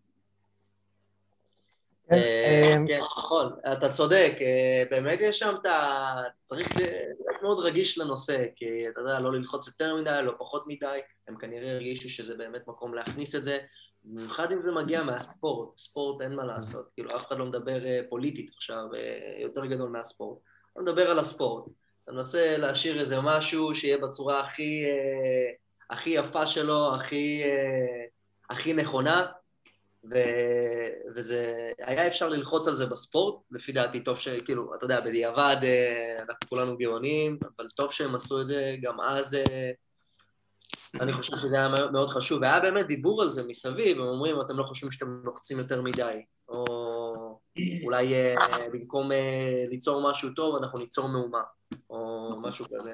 כן, נכון, אתה צודק, באמת יש שם, אתה צריך להיות מאוד רגיש לנושא, כי אתה יודע, לא ללחוץ יותר מדי, לא פחות מדי, הם כנראה הרגישו שזה באמת מקום להכניס את זה, במיוחד אם זה מגיע מהספורט, ספורט אין מה לעשות, כאילו אף אחד לא מדבר פוליטית עכשיו, יותר גדול מהספורט, אתה מדבר על הספורט, אתה מנסה להשאיר איזה משהו שיהיה בצורה הכי יפה שלו, הכי נכונה, וזה, היה אפשר ללחוץ על זה בספורט, לפי דעתי טוב שכאילו, אתה יודע, בדיעבד אנחנו כולנו גאונים, אבל טוב שהם עשו את זה, גם אז אני חושב שזה היה מאוד חשוב, והיה באמת דיבור על זה מסביב, הם אומרים, אתם לא חושבים שאתם לוחצים יותר מדי, או אולי במקום ליצור משהו טוב, אנחנו ניצור מאומה, או משהו כזה.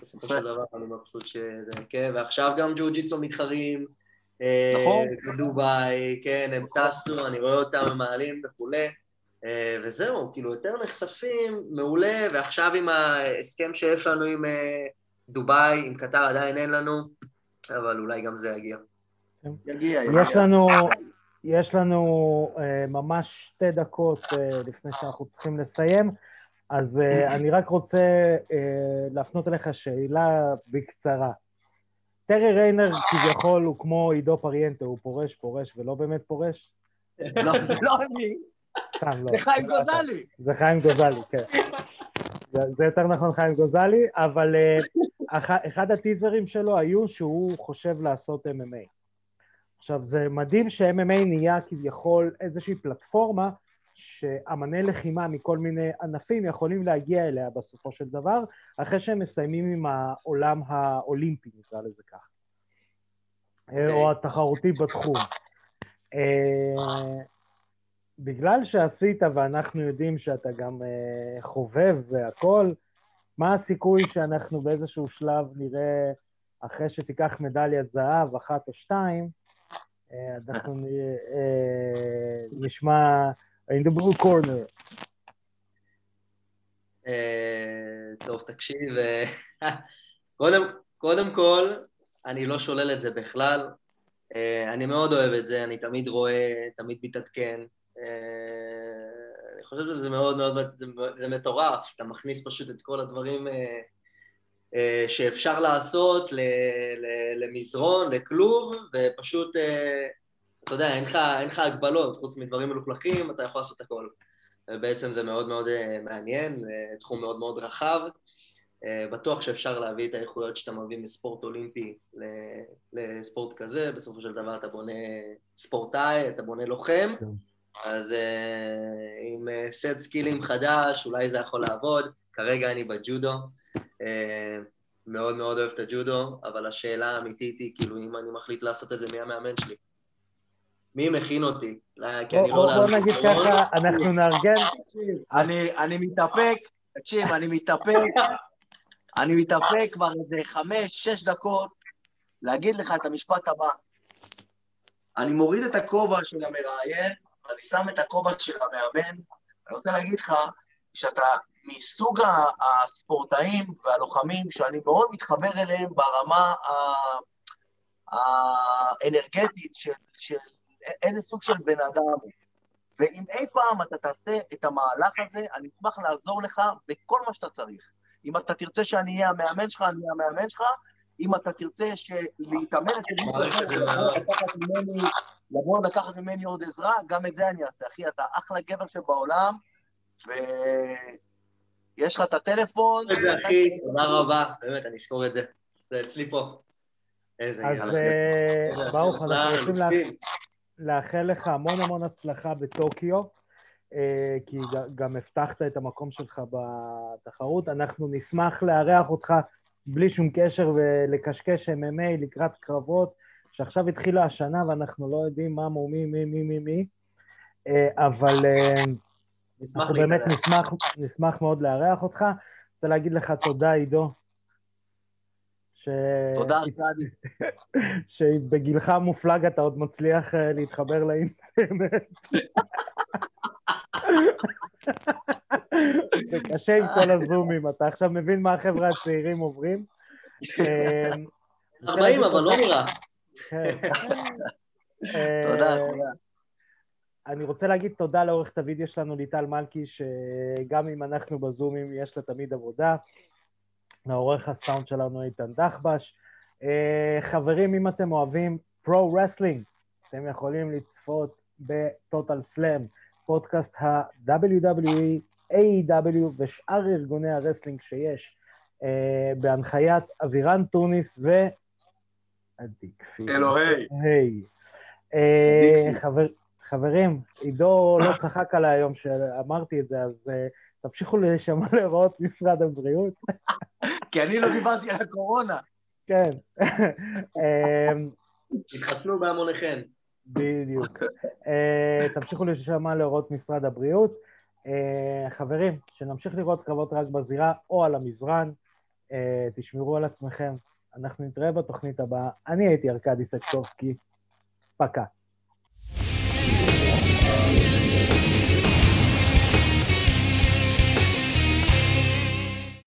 בסופו של דבר, אני מבסוט שזה, כן, ועכשיו גם ג'ו-ג'יצו מתחרים, בדוביי, כן, הם טסו, אני רואה אותם, הם מעלים וכולי, וזהו, כאילו יותר נחשפים, מעולה, ועכשיו עם ההסכם שיש לנו עם דוביי, עם קטר עדיין אין לנו, אבל אולי גם זה יגיע. יגיע. יש לנו ממש 2 דקות לפני שאנחנו צריכים לסיים, אז אני רק רוצה להפנות אליך שאלה בקצרה. טרי ריינר כביכול הוא כמו עידו פריאנטה, הוא פורש ולא באמת פורש? לא, זה לא אני. סתם לא. זה חיים גוזלי. זה חיים גוזלי, כן. זה יותר נכון חיים גוזלי, אבל אחד הטיזרים שלו היו שהוא חושב לעשות MMA. עכשיו זה מדהים ש-MMA נהיה כביכול איזושהי פלטפורמה שאמני לחימה מכל מיני ענפים יכולים להגיע אליה בסופו של דבר, אחרי שהם מסיימים עם העולם האולימפי, נקרא לזה כך, או התחרותי בתחום. בגלל שעשית, ואנחנו יודעים שאתה גם חובב והכל, מה הסיכוי שאנחנו באיזשהו שלב נראה, אחרי שתיקח מדליית זהב, 1 או 2, אנחנו נשמע... in the blue corner. טוב, תקשיב. קודם כל, אני לא שולל את זה בכלל. אני מאוד אוהב את זה, אני תמיד רואה, תמיד מתעדכן. אני חושב שזה מאוד מאוד, זה מטורף. אתה מכניס פשוט את כל הדברים שאפשר לעשות למזרון, לכלוב, ופשוט... אתה יודע, אין לך הגבלות, חוץ מדברים מלוכלכים, אתה יכול לעשות הכל. בעצם זה מאוד מאוד מעניין, תחום מאוד מאוד רחב. בטוח שאפשר להביא את האיכויות שאתה מביא מספורט אולימפי לספורט כזה, בסופו של דבר אתה בונה ספורטאי, אתה בונה לוחם, אז עם סט סקילים חדש, אולי זה יכול לעבוד. כרגע אני בג'ודו, מאוד מאוד אוהב את הג'ודו, אבל השאלה האמיתית היא, כאילו, אם אני מחליט לעשות את זה, מי המאמן שלי? מי מכין אותי? כי אני לא... בוא נגיד ככה, אנחנו נארגן. אני מתאפק כבר איזה 5-6 דקות להגיד לך את המשפט הבא. אני מוריד את הכובע של המראיין, אני שם את הכובע של המאמן, אני רוצה להגיד לך שאתה מסוג הספורטאים והלוחמים שאני מאוד מתחבר אליהם ברמה האנרגטית של איזה סוג של בן אדם, ואם אי פעם אתה תעשה את המהלך הזה, אני אשמח לעזור לך בכל מה שאתה צריך. אם אתה תרצה שאני אהיה המאמן שלך, אני אהיה המאמן שלך, אם אתה תרצה להתאמן את זה, לבוא לקחת ממני עוד עזרה, גם את זה אני אעשה. אחי, אתה אחלה גבר שבעולם, ויש לך את הטלפון. איזה אחי, תודה רבה, באמת, אני אזכור את זה. זה אצלי פה. איזה יאללה. אז ברוך, אנחנו רוצים להגיד. לאחל לך המון המון הצלחה בטוקיו, כי גם הבטחת את המקום שלך בתחרות. אנחנו נשמח לארח אותך בלי שום קשר ולקשקש MMA לקראת קרבות, שעכשיו התחילה השנה ואנחנו לא יודעים מה מומים, מי, אבל אנחנו באמת נשמח מאוד לארח אותך. רוצה להגיד לך תודה, עידו. תודה, ארקדי. שבגילך מופלג אתה עוד מצליח להתחבר לאינטרנט. זה קשה עם כל הזומים, אתה עכשיו מבין מה החבר'ה הצעירים עוברים. 40, אבל לא נראה. תודה. אני רוצה להגיד תודה לעורכת הוידאו שלנו, ליטל מלכי, שגם אם אנחנו בזומים, יש לה תמיד עבודה. נעורך הסאונד שלנו איתן דחבש. חברים, אם אתם אוהבים פרו-רסלינג, אתם יכולים לצפות בטוטל סלאם, פודקאסט ה-WWE, AEW ושאר ארגוני הרסלינג שיש, בהנחיית אבירן טוניס ו... אלוהי. חברים, עידו לא צחק עליי היום שאמרתי את זה, אז תמשיכו לשמוע להוראות משרד הבריאות. כי אני לא דיברתי על הקורונה. כן. התחסנו בהמוניכם. בדיוק. תמשיכו לשמוע להוראות משרד הבריאות. חברים, שנמשיך לראות קרבות רק בזירה או על המזרן, תשמרו על עצמכם. אנחנו נתראה בתוכנית הבאה. אני הייתי ארקדי סצקובסקי. פקה.